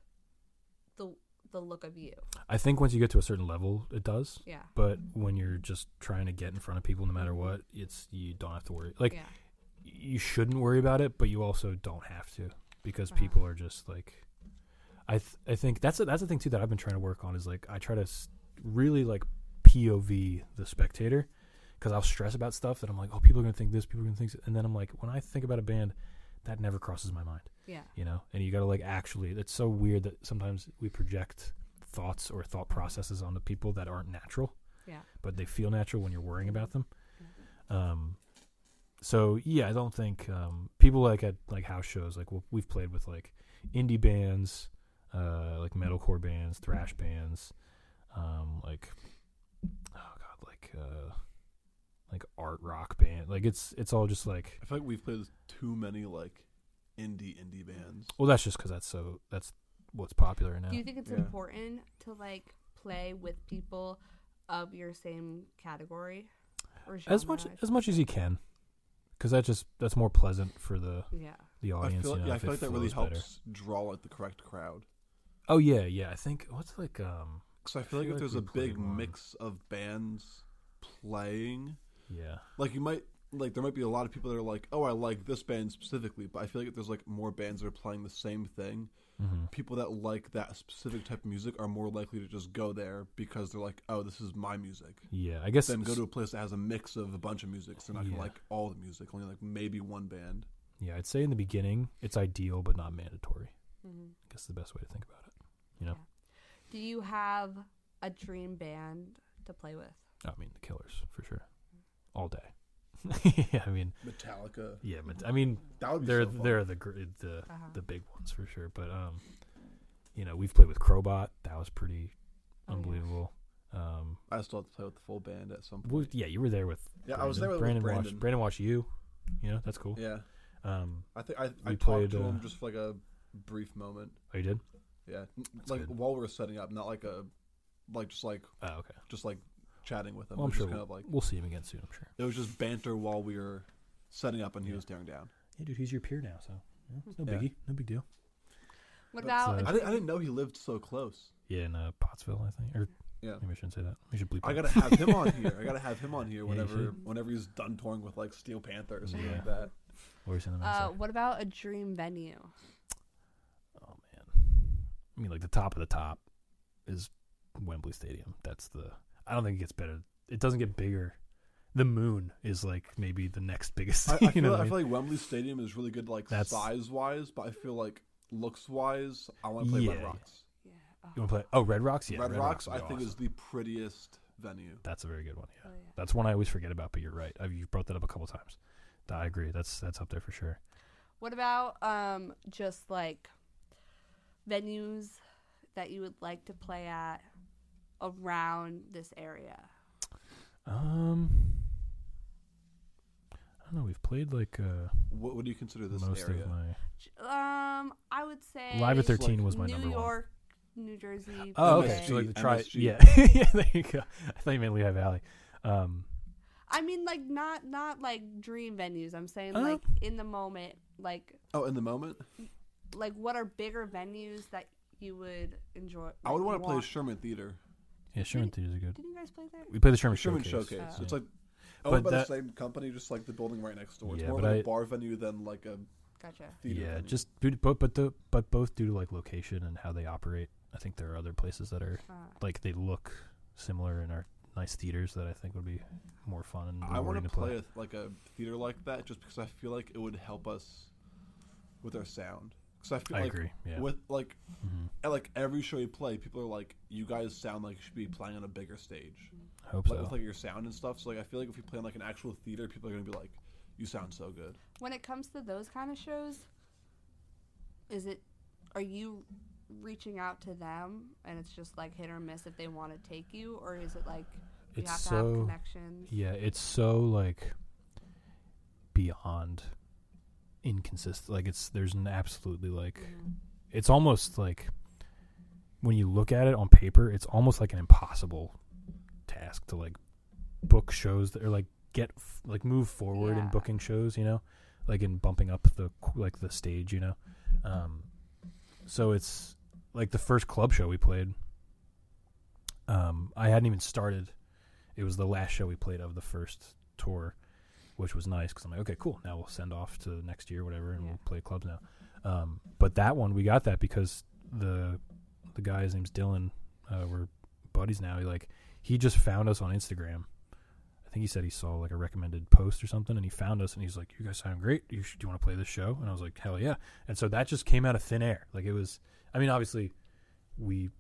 the. the look of you? I think once you get to a certain level it does, yeah, but when you're just trying to get in front of people no matter what, it's you don't have to worry, like yeah. you shouldn't worry about it, but you also don't have to, because wow. people are just like I th- I think that's a, that's the thing too that I've been trying to work on is like I try to s- really like P O V the spectator, because I'll stress about stuff that I'm like, oh, people are gonna think this, people are gonna think so. And then I'm like, when I think about a band, that never crosses my mind. Yeah. You know, and you got to like actually, it's so weird that sometimes we project thoughts or thought processes onto people that aren't natural. Yeah. But they feel natural when you're worrying about them. Mm-hmm. Um, so yeah, I don't think um, people like at like house shows, like we'll, we've played with like indie bands, uh, like metalcore bands, thrash bands, um, like, oh God, like, uh, like art rock band, like it's it's all just like. I feel like we've played with too many like indie indie bands. Well, that's just because that's so that's what's popular now. Do you think it's yeah. important to like play with people of your same category or genre, as much as much as you can, because that just that's more pleasant for the yeah the audience. I feel like, you know, yeah, I feel like that really helps better. draw like the correct crowd. Oh yeah, yeah. I think what's like um. So I feel, I feel like, like if there's a big one. mix of bands playing. Yeah, like you might like there might be a lot of people that are like, oh, I like this band specifically, but I feel like if there's like more bands that are playing the same thing, mm-hmm. people that like that specific type of music are more likely to just go there because they're like, oh, this is my music. Yeah, I guess then go to a place that has a mix of a bunch of music, so they're not yeah. gonna like all the music, only like maybe one band. Yeah, I'd say in the beginning it's ideal but not mandatory. Mm-hmm. I guess the best way to think about it. You know, yeah. do you have a dream band to play with? I mean, the Killers for sure. All day. I mean, Metallica. Yeah, I mean, that would be they're so fun. They're the the uh-huh. the big ones for sure. But um, you know, we've played with Crowbot. That was pretty oh, unbelievable. Yeah. Um, I still have to play with the full band at some point. Well, yeah, you were there with. Yeah, Brandon. I was there with Brandon. Brandon. Watched, Brandon watched you. You know, that's cool. Yeah. Um, I think I I played, talked to uh, him just for like a brief moment. Oh, you did? Yeah, that's like good. While we were setting up, not like a, like just like. Oh, okay. Just like. Chatting with him. Well, I'm sure kind we'll, of like, we'll see him again soon, I'm sure. It was just banter while we were setting up and yeah. he was staring down. Yeah, dude, he's your peer now, so yeah, it's no biggie. Yeah. No big deal. Look out. Uh, I, didn't, I didn't know he lived so close. Yeah, in uh, Pottsville, I think. Or yeah. Maybe I shouldn't say that. We should bleep I got to have him on here. I got to have him on here whenever yeah, whenever he's done touring with like Steel Panther or something yeah. like that. Or something uh, what about a dream venue? Oh, man. I mean, like the top of the top is Wembley Stadium. That's the... I don't think it gets better. It doesn't get bigger. The Moon is like maybe the next biggest. Thing, I, I, feel, you know I, I mean? feel like Wembley Stadium is really good, like that's, size-wise, but I feel like looks-wise, I want to play yeah. Red Rocks. Yeah. Oh. You want to play? Oh, Red Rocks. Yeah, Red, Red Rocks. Rocks I awesome. think is the prettiest venue. That's a very good one. Yeah, oh, yeah. That's one I always forget about. But you're right. I've, you've brought that up a couple times. I agree. That's that's up there for sure. What about um just like venues that you would like to play at? Around this area, um, I don't know. We've played like uh, what would you consider this most area? Of my, um, I would say Live at thirteen like was my New number York, one. New York, New Jersey. Oh, okay. So like the tri- yeah, yeah. There you go. I thought you meant Lehigh Valley. Um, I mean, like not not like dream venues. I'm saying uh, like in the moment, like oh, in the moment, like what are bigger venues that you would enjoy? Like, I would want to play Sherman Theater. Yeah, Sherman Theater is good. Didn't you guys play there? We played the Sherman, Sherman Showcase. Showcase. Oh. It's like owned by that, the same company, just like the building right next door. It's yeah, more like I, a bar venue than like a gotcha. Theater yeah, venue. just but but the but both due to like location and how they operate. I think there are other places that are uh. like they look similar and are nice theaters that I think would be more fun. And I want to play, play. A, like a theater like that just because I feel like it would help us with our sound. I, feel I like agree. Yeah. With like, mm-hmm. at like every show you play, people are like, "You guys sound like you should be playing on a bigger stage." I hope like, so. With like your sound and stuff. So like, I feel like if you play in like an actual theater, people are gonna be like, "You sound so good." When it comes to those kind of shows, is it? Are you reaching out to them, and it's just like hit or miss if they want to take you, or is it like you it's have to so, have connections? Yeah, it's so like beyond. Inconsistent, like it's there's an absolutely like yeah. it's almost like when you look at it on paper, it's almost like an impossible task to like book shows that are like get f- like move forward yeah. in booking shows, you know, like in bumping up the like the stage, you know. Um, so it's like the first club show we played. Um, I hadn't even started. It was the last show we played of the first tour. Which was nice because I'm like, okay, cool. Now we'll send off to next year, whatever, and yeah. we'll play clubs now. Um, but that one, we got that because the the guy, his name's Dylan, uh, we're buddies now. He like he just found us on Instagram. I think he said he saw like a recommended post or something, and he found us, and he's like, "You guys sound great. You should, do you want to play this show?" And I was like, "Hell yeah!" And so that just came out of thin air. Like it was. I mean, obviously, we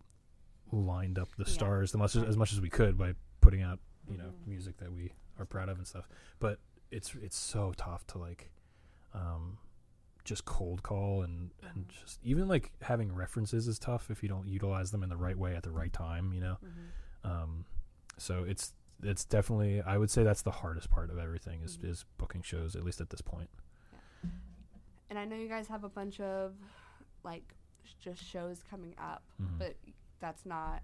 lined up the yeah. stars the much as, as much as we could by putting out you know mm-hmm. music that we are proud of and stuff, but. It's it's so tough to like, um, just cold call and, and just even like having references is tough if you don't utilize them in the right way at the right time, you know. Mm-hmm. Um, so it's it's definitely I would say that's the hardest part of everything is mm-hmm. is booking shows, at least at this point. Yeah. And I know you guys have a bunch of like sh- just shows coming up, mm-hmm. but that's not.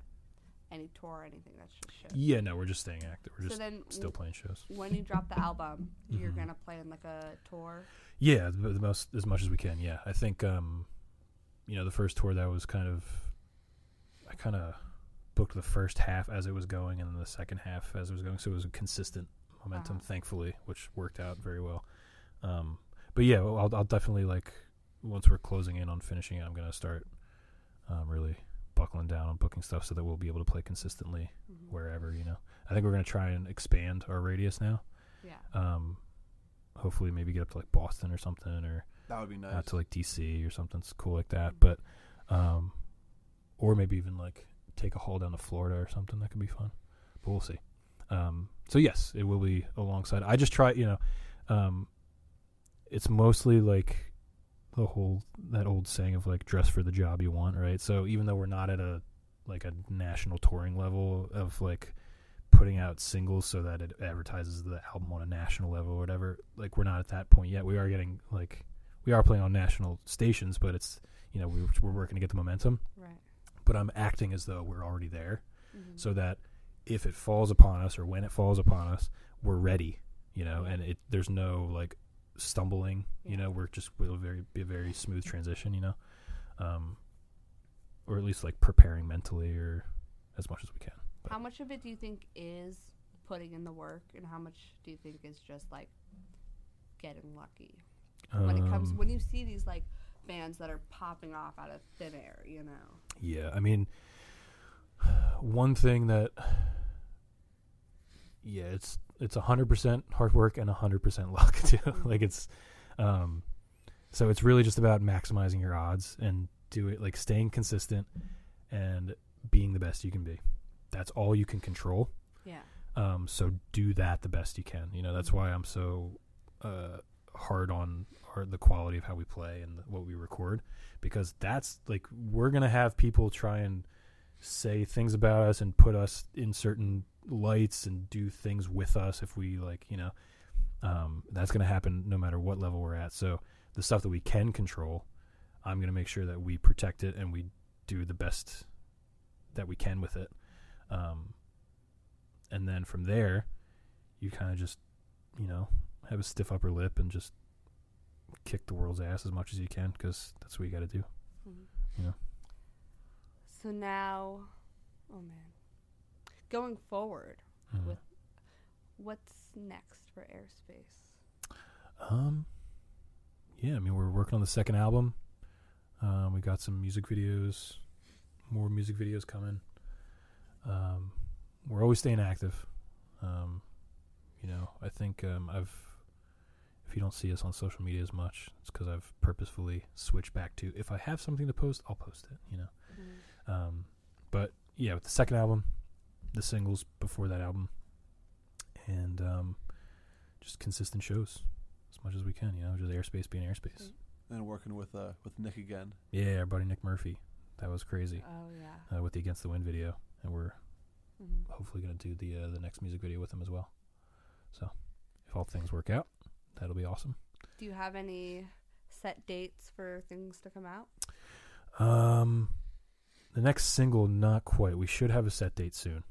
Any tour or anything that's just shows. Yeah, no, we're just staying active. We're so just then still w- playing shows. When you drop the album, you're mm-hmm. gonna play in like a tour. Yeah, the, the most as much as we can. Yeah, I think um, you know, the first tour that was kind of, I kind of booked the first half as it was going, and then the second half as it was going. So it was a consistent momentum, uh-huh. thankfully, which worked out very well. Um, but yeah, I'll, I'll definitely like once we're closing in on finishing it, I'm gonna start um, really. buckling down on booking stuff so that we'll be able to play consistently mm-hmm. wherever, you know. I think we're going to try and expand our radius now. Yeah. Um, hopefully maybe get up to, like, Boston or something or... That would be nice. Out to, like, D C or something cool like that. Mm-hmm. But, um, or maybe even, like, take a haul down to Florida or something. That could be fun. But we'll see. Um, so yes, it will be alongside. I just try, you know, um, it's mostly like the whole, that old saying of like dress for the job you want, right? So even though we're not at a, like a national touring level of like putting out singles so that it advertises the album on a national level or whatever, like we're not at that point yet. We are getting like, we are playing on national stations, but it's, you know, we, we're working to get the momentum. Right. But I'm acting as though we're already there, mm-hmm. so that if it falls upon us or when it falls upon us, we're ready, you know, and it, there's no like stumbling, yeah. you know, we're just, it'll very, be a very smooth transition, you know, um, or at least like preparing mentally or as much as we can. But how much of it do you think is putting in the work and how much do you think is just like getting lucky? Um, when it comes, when you see these like bands that are popping off out of thin air, you know? Yeah, I mean, one thing that, yeah, it's it's one hundred percent hard work and one hundred percent luck, too. Like, it's, um, so it's really just about maximizing your odds and do it, like, staying consistent and being the best you can be. That's all you can control. Yeah. Um, so do that the best you can. You know, that's why I'm so uh, hard on our, the quality of how we play and the, what we record, because that's, like, we're going to have people try and say things about us and put us in certain lights and do things with us if we like, you know, um, that's going to happen no matter what level we're at. So the stuff that we can control, I'm going to make sure that we protect it and we do the best that we can with it. Um, and then from there, you kind of just, you know, have a stiff upper lip and just kick the world's ass as much as you can, because that's what you got to do, mm-hmm. you know? So now, oh man, going forward, mm-hmm. with what's next for Airspace? Um, yeah, I mean, we're working on the second album. Uh, we got some music videos, more music videos coming. Um, we're always staying active. Um, you know, I think um, I've, if you don't see us on social media as much, it's because I've purposefully switched back to, if I have something to post, I'll post it, you know? Mm-hmm. Um, but yeah, with the second album, the singles before that album, and um, just consistent shows as much as we can, you know, just Airspace being Airspace. And working with uh, with Nick again. Yeah, our buddy Nick Murphy. That was crazy. Oh, yeah. Uh, with the Against the Wind video. And we're mm-hmm. hopefully going to do the uh, the next music video with him as well. So if all things work out, that'll be awesome. Do you have any set dates for things to come out? Um... The next single, not quite. We should have a set date soon,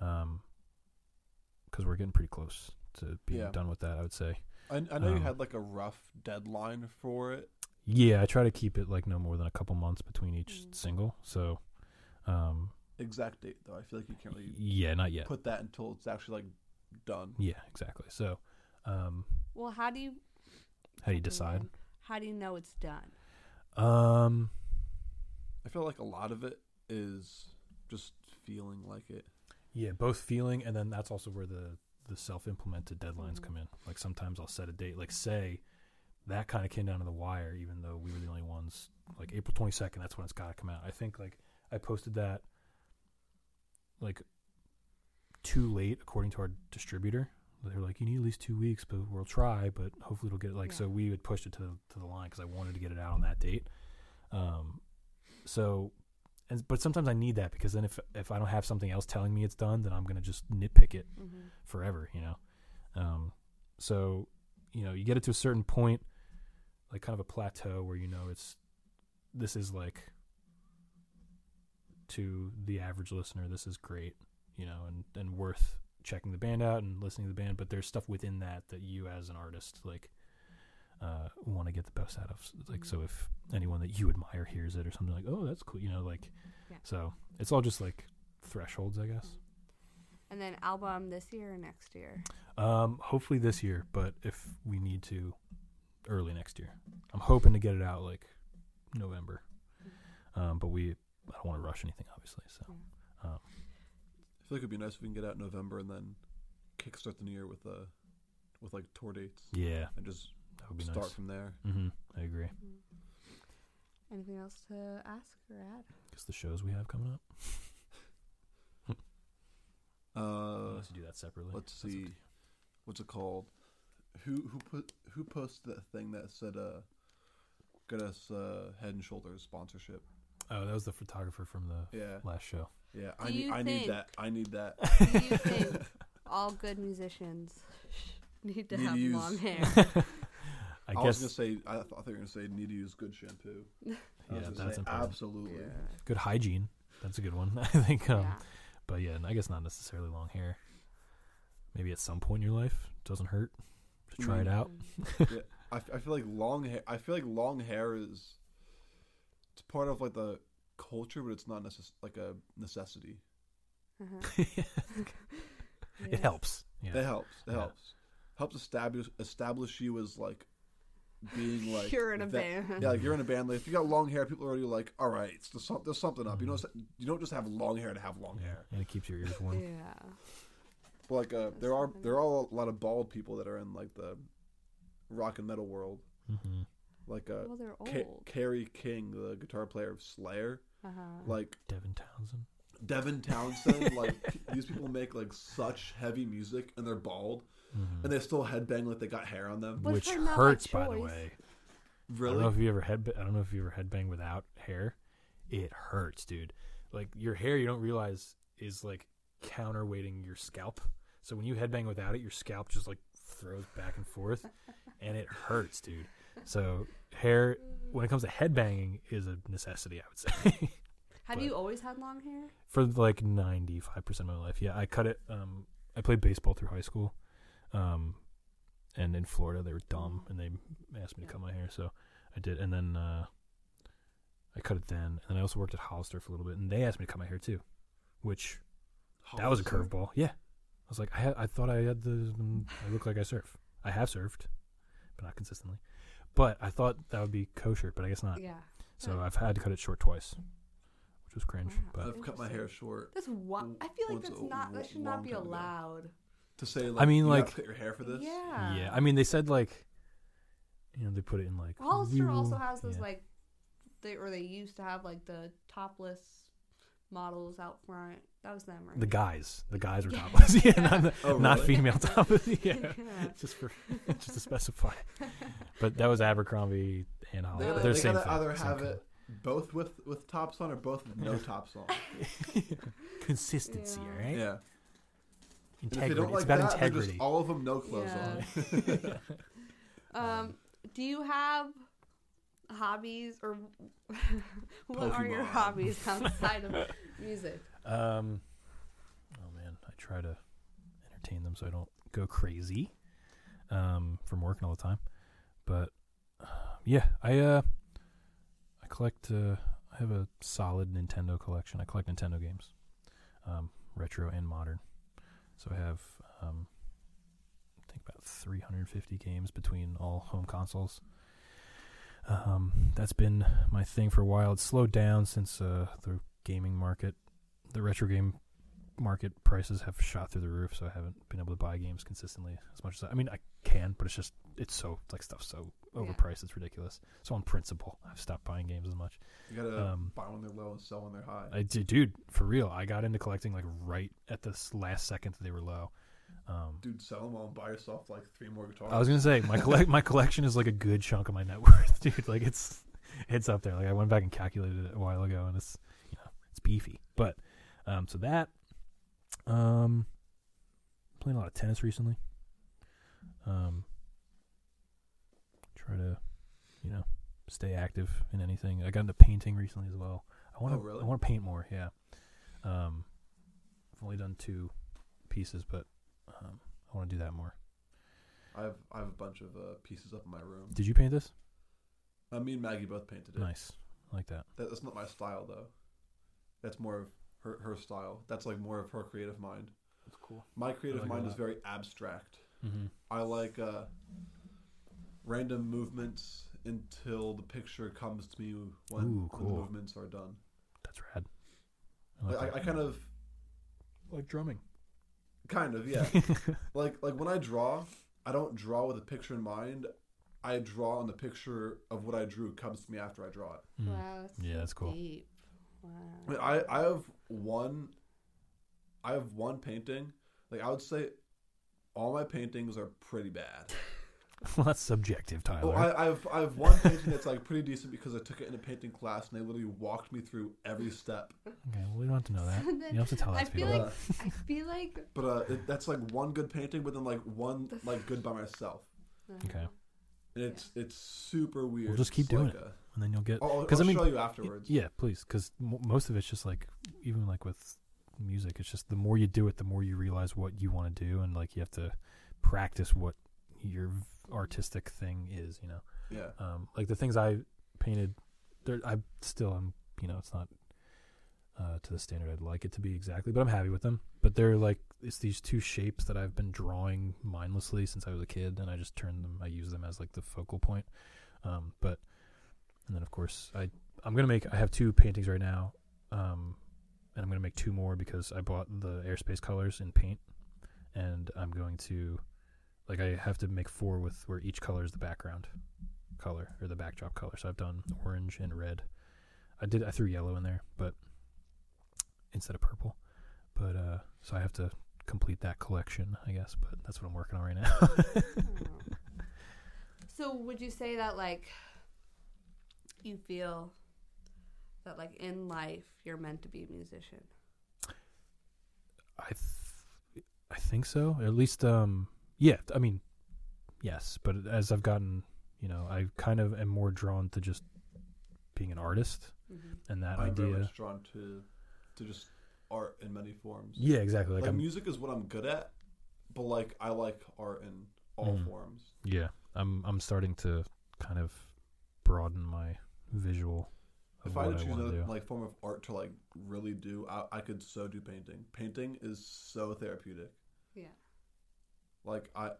um, because we're getting pretty close to being yeah. done with that, I would say. I, I know um, you had like a rough deadline for it. Yeah, I try to keep it like no more than a couple months between each mm. single. So, um, exact date though, I feel like you can't really yeah, not yet. Put that until it's actually like done. Yeah, exactly. So, um, well, how do you how do you decide? How do you know it's done? Um, I feel like a lot of it is just feeling like it. Yeah, both feeling, and then that's also where the, the self-implemented deadlines mm-hmm. come in. Like sometimes I'll set a date, like say that kind of came down to the wire, even though we were the only ones, like April twenty-second, that's when it's got to come out. I think like I posted that like too late according to our distributor. They were like, you need at least two weeks, but we'll try, but hopefully it'll get like, yeah. so we would push it to the, to the line because I wanted to get it out on that date. Um, So, and, but sometimes I need that because then if if I don't have something else telling me it's done, then I'm going to just nitpick it mm-hmm. forever, you know? Um, so, you know, you get it to a certain point, like kind of a plateau where, you know, it's, this is like, to the average listener, this is great, you know, and, and worth checking the band out and listening to the band. But there's stuff within that that you as an artist, like, Uh, want to get the best out of, like, mm-hmm. so if anyone that you admire hears it or something, like, oh, that's cool, you know, like, yeah. So it's all just like thresholds, I guess. And then album this year or next year? Um, hopefully this year, but if we need to, early next year. I'm hoping to get it out like November, mm-hmm. um, but we I don't want to rush anything, obviously. So yeah. um, I feel like it'd be nice if we can get out in November and then kickstart the new year with uh, with like tour dates. Yeah, and just. That would be Start nice. From there. Mm-hmm. I agree. Mm-hmm. Anything else to ask or add? Just the shows we have coming up. Uh, Unless you do that separately. Let's see. What's it called? Who who put who posted that thing that said uh, "Get us uh, Head and Shoulders sponsorship"? Oh, that was the photographer from the yeah. last show. Yeah, I need, I need that. I need that. Do you think all good musicians need to need have to use... long hair? I, I guess... was gonna say. I thought they were gonna say need to use good shampoo. yeah, that's say, important. Absolutely. Yeah. Good hygiene. That's a good one. I think. Um, yeah. But yeah, I guess not necessarily long hair. Maybe at some point in your life, it doesn't hurt to try mm-hmm. it out. yeah, I, I feel like long hair. I feel like long hair is. It's part of like the culture, but it's not necess- like a necessity. Uh-huh. yeah. Yes. It helps. Yeah. It helps. It yeah. helps. Helps establish establish you as like being like you're in a that, band. Yeah, like you're in a band. Like if you got long hair, people are already like, all right, it's the, there's something up. Mm-hmm. You don't you don't just have long hair to have long yeah. hair. And it keeps your ears warm. yeah. But like uh, there are there are a lot of bald people that are in like the rock and metal world. Mm-hmm. Like uh, well, K- Kerry King, the guitar player of Slayer, uh-huh. like Devin Townsend. Devin Townsend, like these people make like such heavy music, and they're bald, mm-hmm. and they still headbang like they got hair on them, which, which hurts. By the way, really, I don't know if you ever head. I don't know if you ever headbang without hair. It hurts, dude. Like your hair, you don't realize is like counterweighting your scalp. So when you headbang without it, your scalp just like throws back and forth, and it hurts, dude. So hair, when it comes to headbanging, is a necessity, I would say. Have you always had long hair? For like ninety-five percent of my life, yeah. I cut it. Um, I played baseball through high school. Um, and in Florida, they were dumb, and they asked me yeah. to cut my hair, so I did. And then uh, I cut it then. And then I also worked at Hollister for a little bit, and they asked me to cut my hair too, which Hollister? That was a curveball. Yeah. I was like, I, ha- I thought I had the, um, I look like I surf. I have surfed, but not consistently. But I thought that would be kosher, but I guess not. Yeah. So I've had to cut it short twice, which was cringe. Wow. But I've cut my hair short. That's w- I feel like that's not that should not be allowed. To say, like, I mean, you like, have to cut your hair for this? Yeah. Yeah. I mean, they said like, you know, they put it in like. Hollister also has those yeah. like, they or they used to have like the topless models out front. That was them, right? The guys, the guys were yeah. topless. Yeah, yeah. Not, the, oh, not really? Female topless. Yeah. yeah. Just for just to specify. But that was Abercrombie and Hollister. They, they, They're they same gotta thing, either same have color. It both with, with tops on or both with no tops on. Consistency, yeah. Right? Yeah. Integrity. Like it's about that, integrity. Just all of them, no clothes yeah. on. um, do you have hobbies or what Pokemon. Are your hobbies outside of music? Um, oh man, I try to entertain them so I don't go crazy um, from working all the time. But uh, yeah, I uh, I collect. Uh, I have a solid Nintendo collection. I collect Nintendo games, um, retro and modern. So I have um, I think about three hundred fifty games between all home consoles. Um, that's been my thing for a while. It's slowed down since uh, the gaming market, the retro game market prices have shot through the roof. So I haven't been able to buy games consistently as much as I, I mean I can, but it's just it's so like stuff's so overpriced. Yeah. It's ridiculous. So on principle, I've stopped buying games as much. You gotta um, buy when they're low and sell when they're high. I did, dude. For real, I got into collecting like right at the last second that they were low. Um, Dude, sell them all and buy yourself like three more guitars. I was gonna say my collect my collection is like a good chunk of my net worth, dude. Like it's it's up there. Like I went back and calculated it a while ago, and it's you know it's beefy. But um, so that um, playing a lot of tennis recently. Um, try to you know stay active in anything. I got into painting recently as well. I want to oh, really? I want to paint more. Yeah. Um, I've only done two pieces, but. Um, I want to do that more. I have I have a bunch of uh, pieces up in my room. Did you paint this? Uh, me and Maggie both painted it. Nice, I like that. that. That's not my style though. That's more of her her style. That's like more of her creative mind. That's cool. My creative like mind is very abstract. Mm-hmm. I like uh, random movements until the picture comes to me when, Ooh, cool. when the movements are done. That's rad. I, like like, that. I, I kind of like drumming. Kind of, yeah. like like when I draw, I don't draw with a picture in mind. I draw on the picture of what I drew comes to me after I draw it. Mm. Wow. That's yeah, that's cool. Deep. Wow. I, mean, I I have one I have one painting. Like, I would say all my paintings are pretty bad. Well, that's subjective, Tyler. Well, I, I have I have one painting that's like pretty decent because I took it in a painting class and they literally walked me through every step. Okay, well, we don't have to know that. So you don't have to tell us people. Feel like, I feel like. But uh, it, that's like one good painting, but then like one like good by myself. Okay. And it's it's super weird. We'll just keep it's doing like it, a, and then you'll get. I'll, I'll I mean, show you afterwards. Yeah, please, because m- most of it's just like, even like with music, it's just the more you do it, the more you realize what you want to do, and like you have to practice what your artistic thing is, you know. Yeah. Um, like the things I painted, I still am, you know, it's not uh, to the standard I'd like it to be exactly, but I'm happy with them. But they're like, it's these two shapes that I've been drawing mindlessly since I was a kid, and I just turn them, I use them as like the focal point. Um, but and then of course I I'm gonna make I have two paintings right now, um, and I'm gonna make two more because I bought the Airspace colors in paint, and I'm going to. Like, I have to make four with where each color is the background color or the backdrop color. So I've done orange and red. I did I threw yellow in there, but instead of purple. But uh, so I have to complete that collection, I guess. But that's what I'm working on right now. So would you say that like you feel that like in life you're meant to be a musician? I th- I think so. At least. Um, Yeah, I mean, yes, but as I've gotten, you know, I kind of am more drawn to just being an artist, mm-hmm. and that I'm idea. I'm very much drawn to, to just art in many forms. Yeah, exactly. Like, like music is what I'm good at, but like I like art in all mm, forms. Yeah, I'm I'm starting to kind of broaden my visual. Of if what I had to choose another like form of art to like really do, I, I could so do painting. Painting is so therapeutic. Yeah. Like, I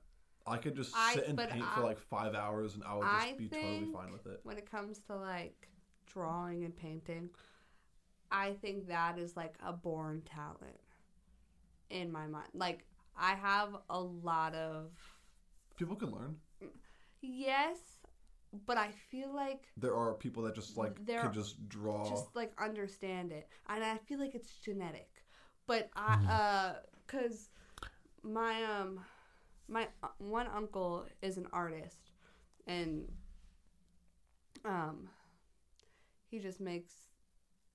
I could just sit I, and paint I, for, like, five hours, and I would just I be totally fine with it. When it comes to, like, drawing and painting, I think that is, like, a born talent in my mind. Like, I have a lot of... People can learn. Yes, but I feel like... There are people that just, like, can just draw. Just, like, understand it. And I feel like it's genetic. But I... Mm. uh, 'cause my, um... My one uncle is an artist, and um, he just makes,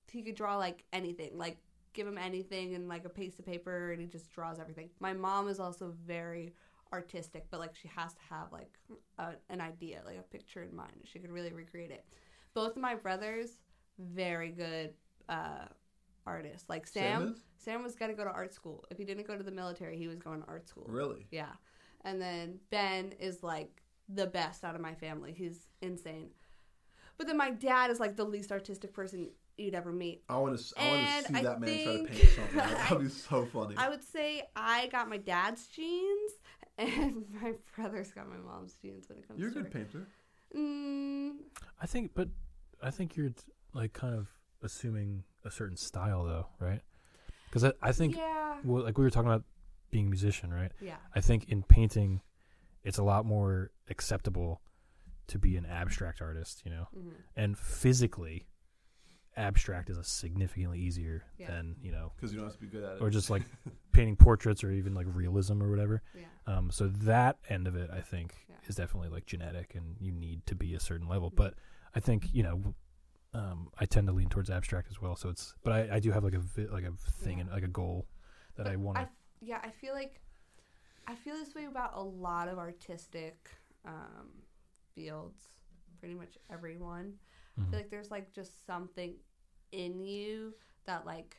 he could draw, like, anything. Like, give him anything and, like, a piece of paper, and he just draws everything. My mom is also very artistic, but, like, she has to have, like, a, an idea, like, a picture in mind. She could really recreate it. Both of my brothers, very good uh, artists. Like, Sam, Sam was going to go to art school. If he didn't go to the military, he was going to art school. Really? Yeah. And then Ben is, like, the best out of my family. He's insane. But then my dad is, like, the least artistic person you'd ever meet. I want to I want to see I that man try to paint something. That would be so funny. I would say I got my dad's genes, and my brother's got my mom's genes when it comes you're to You're a good painter. Mm. I think, but I think you're, like, kind of assuming a certain style, though, right? Because I, I think, yeah. well, like, we were talking about being a musician, right? Yeah. I think in painting, it's a lot more acceptable to be an abstract artist, you know? Mm-hmm. And physically, abstract is a significantly easier yeah. than, you know... Because you don't have to be good at it. Or just, like, painting portraits or even, like, realism or whatever. Yeah. Um, so that end of it, I think, yeah. is definitely, like, genetic, and you need to be a certain level. Mm-hmm. But I think, you know... Um, I tend to lean towards abstract as well, so it's. But I, I do have like a vi- like a thing yeah. and like a goal that but I want to. Yeah, I feel like I feel this way about a lot of artistic um, fields. Pretty much everyone. Mm-hmm. I feel like there's like just something in you that like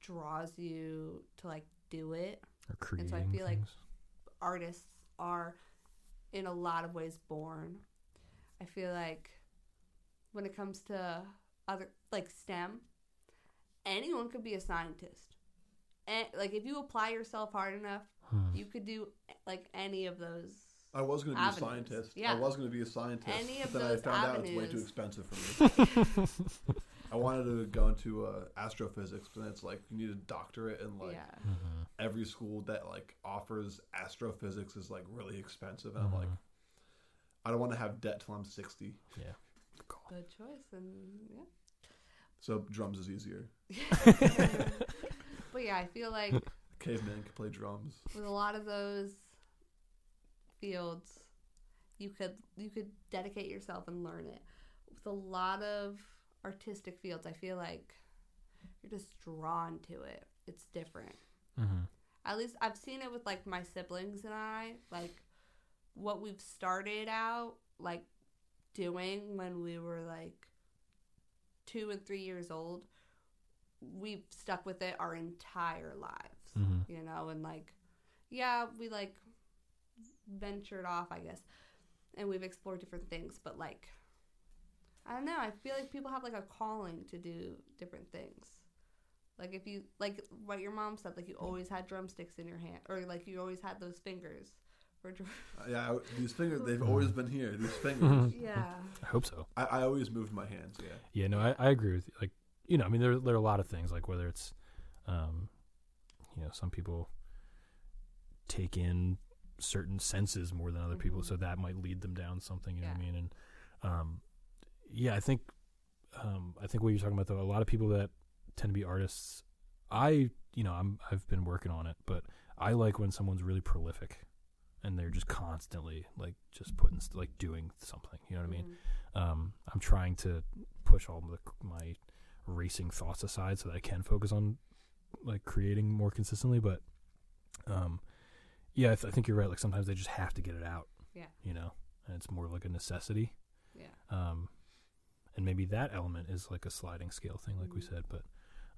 draws you to like do it. Or creating and so I feel things. Like artists are in a lot of ways born. I feel like. When it comes to other, like STEM, anyone could be a scientist. And, like, if you apply yourself hard enough, hmm. you could do, like, any of those I was going to be avenues. a scientist. Yeah. I was going to be a scientist. Any of but those then I found avenues. out it's way too expensive for me. I wanted to go into uh, astrophysics, but then it's like, you need a doctorate, and, like, yeah. mm-hmm. every school that, like, offers astrophysics is, like, really expensive. And mm-hmm. I'm like, I don't want to have debt till I'm sixty. Yeah. Good choice, and yeah. So drums is easier. But yeah, I feel like caveman could play drums. With a lot of those fields, you could you could dedicate yourself and learn it. With a lot of artistic fields, I feel like you're just drawn to it. It's different. Mm-hmm. At least I've seen it with like my siblings and I, like what we've started out like doing when we were like two and three years old, we've stuck with it our entire lives, mm-hmm. you know, and like, yeah, we like ventured off, I guess, and we've explored different things, but like, I don't know, I feel like people have like a calling to do different things. Like if you, like what your mom said, like you always had drumsticks in your hand, or like you always had those fingers. For drum- yeah, I, these fingers, they've always been here, these fingers. Yeah. I hope so. I, I always moved my hands, yeah. Yeah, no, I, I agree with you. Like, you know, I mean, there, there are a lot of things, like whether it's, um, you know, some people take in certain senses more than other mm-hmm. people, so that might lead them down something, you know yeah. what I mean? And, um, yeah, I think, um, I think what you're talking about, though, a lot of people that tend to be artists, I, you know, I'm, I've been working on it, but I like when someone's really prolific. And they're just constantly like just putting st- like doing something. You know what mm-hmm. I mean? Um, I'm trying to push all the, my racing thoughts aside so that I can focus on like creating more consistently. But um, yeah, I, th- I think you're right. Like sometimes they just have to get it out. Yeah. You know, and it's more like a necessity. Yeah. Um, and maybe that element is like a sliding scale thing, like mm-hmm. we said. But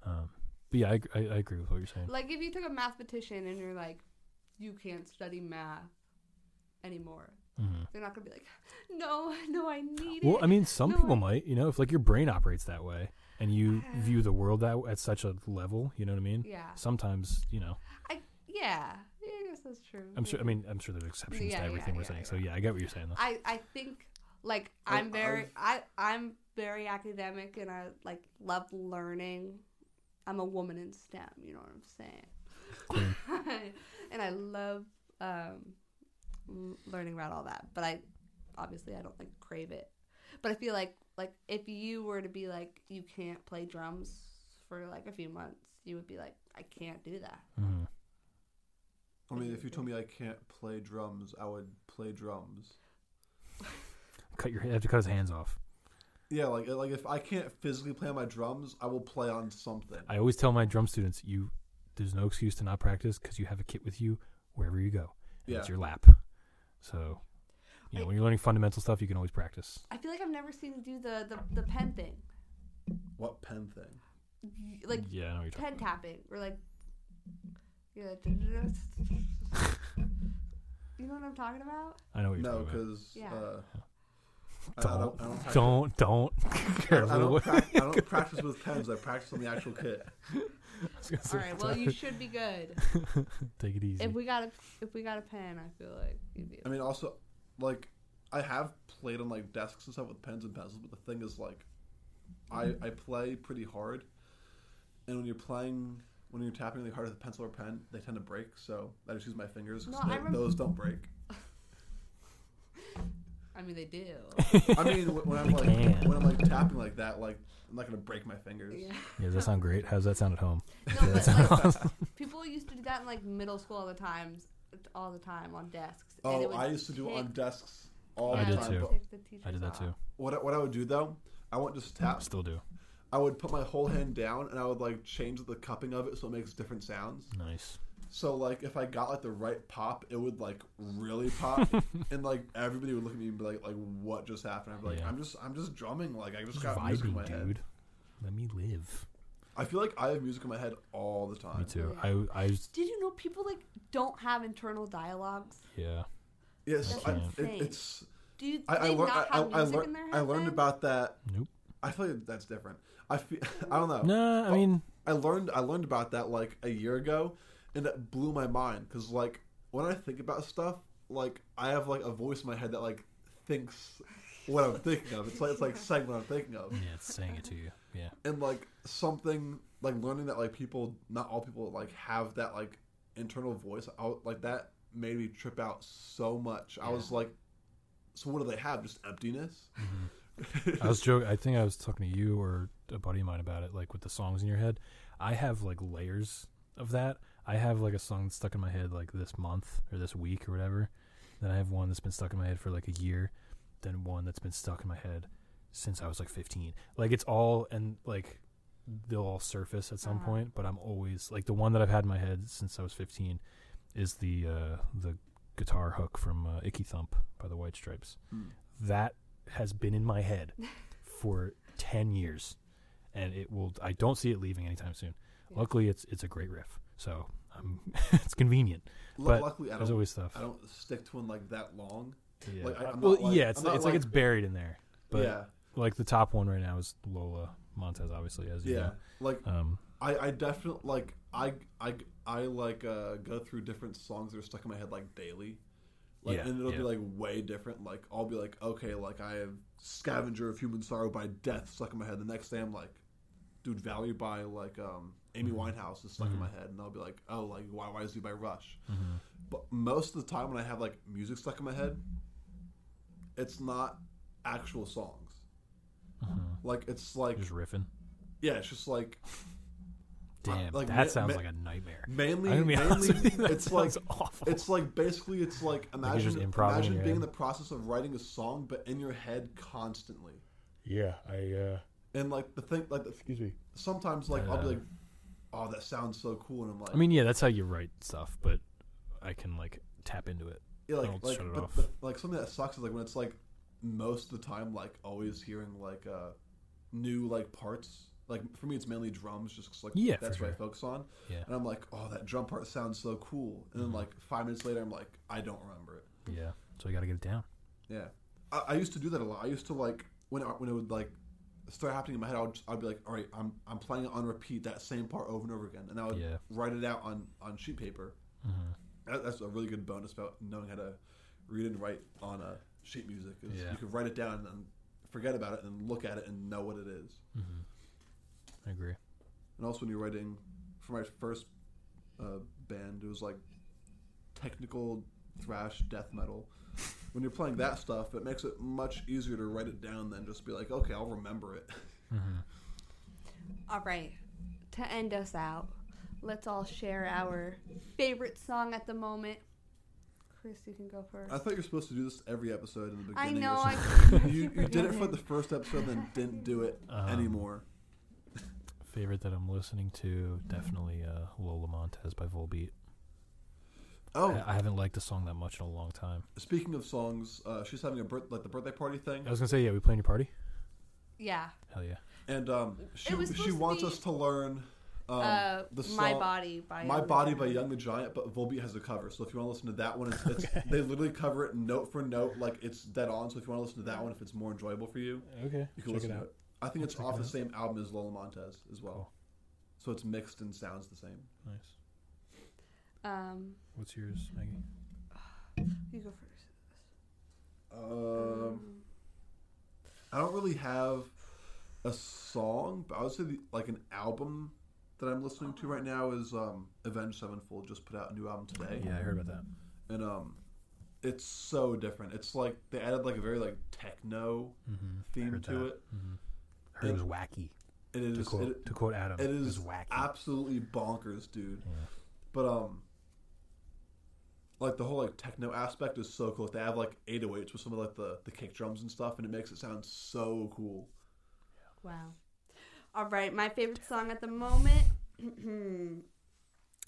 um, but yeah, I, I I agree with what you're saying. Like if you took a mathematician and you're like, you can't study math anymore. Mm-hmm. They're not going to be like, no, no, I need well, it. Well, I mean, some no, people I... might, you know, if like your brain operates that way and you uh, view the world that at such a level, you know what I mean? Yeah. Sometimes, you know. I Yeah. I guess that's true. I'm sure, I mean, I'm sure there's exceptions yeah, to everything yeah, we're yeah, saying. Yeah. So yeah, I get what you're saying. Though. I, I think like I'm I, very, I, I'm very academic and I like love learning. I'm a woman in STEM. You know what I'm saying? And I love um, learning about all that, but I obviously I don't like crave it. But I feel like like if you were to be like you can't play drums for like a few months, you would be like I can't do that. Mm-hmm. I mean, if you told me I can't play drums, I would play drums. Cut your have to cut his hands off. Yeah, like like if I can't physically play on my drums, I will play on something. I always tell my drum students, you. There's no excuse to not practice because you have a kit with you wherever you go. And yeah. It's your lap. So, you know, I, when you're learning fundamental stuff, you can always practice. I feel like I've never seen you do the, the, the pen thing. What pen thing? Like yeah, I know what you're pen tapping. About. Or like... Yeah, you know what I'm talking about? I know what you're no, talking about. No, because... Yeah. Uh, don't, I, I don't, I don't, don't, don't. I, I, don't pra- I don't practice with pens. I practice on the actual kit. All right. Well, you should be good. Take it easy. If we got a, if we got a pen, I feel like you'd be. I mean, also, like, I have played on like desks and stuff with pens and pencils, but the thing is, like, mm-hmm. I I play pretty hard, and when you're playing, when you're tapping really hard with a pencil or pen, they tend to break. So I just use my fingers. No, they, rem- those don't break. I mean, they do. I mean, when I'm like can. when I'm like tapping like that, like I'm not gonna break my fingers. Yeah, yeah does that sound great? How does that sound at home? No, yeah, but like, awesome. People used to do that in like middle school all the time, all the time on desks. Oh, and it I used to do it on desks all yeah, the time. I did too. I did that off. too. What what I would do though, I wouldn't just tap. Still do. I would put my whole hand down and I would like change the cupping of it so it makes different sounds. Nice. So, like, if I got, like, the right pop, it would, like, really pop. And, like, everybody would look at me and be like, like what just happened? I'd be like, yeah. I'm just I'm just drumming. Like, I just got vibing, music in my dude. head. Let me live. I feel like I have music in my head all the time. Me too. Yeah. I, I just... Did you know people, like, don't have internal dialogues? Yeah. Yes. I I, it, it's... Do you I, I learned, not have I, music I, I in their head? I learned then? about that. Nope. I feel like that's different. I feel, I don't know. No, I but mean... I learned I learned about that, like, a year ago. And that blew my mind because, like, when I think about stuff, like, I have, like, a voice in my head that, like, thinks what I'm thinking of. It's like, it's like saying what I'm thinking of. Yeah, it's saying it to you. Yeah. And, like, something, like, learning that, like, people, not all people, like, have that, like, internal voice, I, like, that made me trip out so much. Yeah. I was like, so what do they have? Just emptiness? Mm-hmm. I was joking. I think I was talking to you or a buddy of mine about it, like, with the songs in your head. I have, like, layers of that, I have like a song that's stuck in my head like this month or this week or whatever. Then I have one that's been stuck in my head for like a year. Then one that's been stuck in my head since I was like fifteen. Like it's all, and like they'll all surface at some uh-huh. point, but I'm always like the one that I've had in my head since I was fifteen is the uh, the guitar hook from uh, Icky Thump by the White Stripes. Mm. That has been in my head for ten years, and it will, I don't see it leaving anytime soon. Yeah. Luckily it's it's a great riff. So I'm it's convenient. L- but luckily I there's always stuff. I don't stick to one like that long. Yeah. Like, I, I'm well, like, yeah, it's, it's like, like it's buried in there. But yeah. Like the top one right now is Lola Montez, obviously, as you yeah. know. Like um, I, I definitely like I I I like uh, go through different songs that are stuck in my head like daily. Like, yeah, and it'll yeah. be like way different. Like I'll be like, okay, like I have Scavenger of Human Sorrow by Death stuck in my head. The next day I'm like, dude, Valley by like um, Amy Winehouse is stuck mm-hmm. in my head, and I'll be like, oh, like Why Why Is You by Rush. Mm-hmm. But most of the time when I have like music stuck in my head, it's not actual songs. Mm-hmm. Like it's like just riffing. Yeah, it's just like. Damn, like, that ma- sounds ma- like a nightmare. Mainly, mainly it's like awful. It's like basically, it's like imagine like imagine being in the process of writing a song, but in your head constantly. Yeah, I. Uh, and like the thing, like the, excuse me. Sometimes, like uh, I'll be like, "Oh, that sounds so cool," and I'm like, I mean, yeah, that's how you write stuff, but I can like tap into it. Yeah, like, I'll like, shut it but, off. But, like something that sucks is like when it's like most of the time, like always hearing like uh, new like parts. Like, for me, it's mainly drums, just cause, like, yeah, that's what sure. I focus on. Yeah. And I'm like, oh, that drum part sounds so cool. And mm-hmm. then, like, five minutes later, I'm like, I don't remember it. Yeah. So you got to get it down. Yeah. I, I used to do that a lot. I used to, like, when it, when it would, like, start happening in my head, I would, I'd be like, all right, I'm I'm playing it on repeat, that same part over and over again. And I would yeah. write it out on, on sheet paper. Mm-hmm. That, that's a really good bonus about knowing how to read and write on a sheet music. Is yeah. you can write it down and forget about it and look at it and know what it is. Mm-hmm. I agree. And also when you're writing, for my first uh, band, it was like technical thrash death metal. When you're playing that stuff, it makes it much easier to write it down than just be like, okay, I'll remember it. Mm-hmm. All right. To end us out, let's all share our favorite song at the moment. Chris, you can go first. I thought you were supposed to do this every episode in the beginning. I know. I you you did it for the first episode and then didn't do it um. anymore. Favorite that I'm listening to, definitely uh, Lola Montez by Volbeat. Oh, I, I haven't liked a song that much in a long time. Speaking of songs, uh, she's having a birth, like the birthday party thing. I was gonna say, yeah, we playing your party. Yeah. Hell yeah. And um, she she wants us to learn um, uh, the song "My Body" by My Body by Young the Giant, but Volbeat has a cover. So if you want to listen to that one, it's, okay. it's, they literally cover it note for note, like it's dead on. So if you want to listen to that one, if it's more enjoyable for you, okay, you can check listen it out. To it. I think it's off the same album as Lola Montez as well. Cool. So it's mixed and sounds the same. Nice. Um, What's yours, Maggie? You go first. Um, um, I don't really have a song, but I would say the, like an album that I'm listening to right now is um, Avenged Sevenfold just put out a new album today. Yeah, I heard about that. And um, it's so different. It's like they added like a very like techno mm-hmm. theme to that. It. Mm-hmm. It, it was wacky. It is to quote, it, to quote Adam. It is, it is wacky. Absolutely bonkers, dude. Yeah. But um, like the whole like techno aspect is so cool. They have like eight oh eights with some of like the the kick drums and stuff, and it makes it sound so cool. Yeah. Wow. All right, my favorite song at the moment.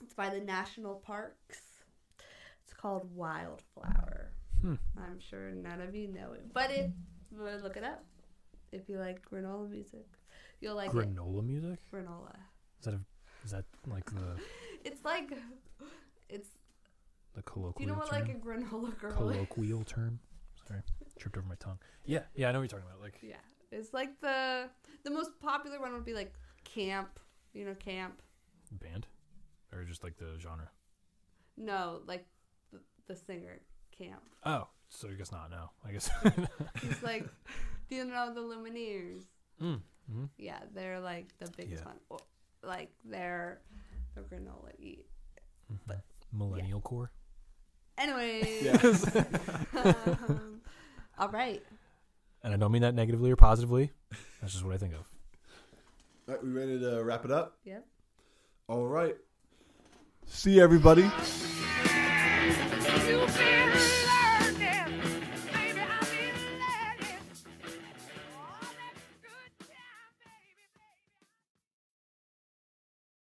It's by the National Parks. It's called Wildflower. Hmm. I'm sure none of you know it, but it. Look it up. If you like granola music, you'll like granola it. music. Granola. Is that a, is that like the? It's like, it's. The colloquial. You know what, term? Like a granola girl. Colloquial is? Term. Sorry, tripped over my tongue. Yeah, yeah, I know what you're talking about. Like. Yeah, it's like the the most popular one would be like camp. You know, camp. Band, or just like the genre. No, like the, the singer camp. Oh, so I guess not. No, I guess. It's like. Do you know the Lumineers? Mm, mm-hmm. Yeah, they're like the biggest yeah. one. Like they're the granola eat. Mm-hmm. But millennial yeah. core. Anyways. Yes. um, all right. And I don't mean that negatively or positively. That's just what I think of. All right, we ready to wrap it up? Yep. All right. See everybody.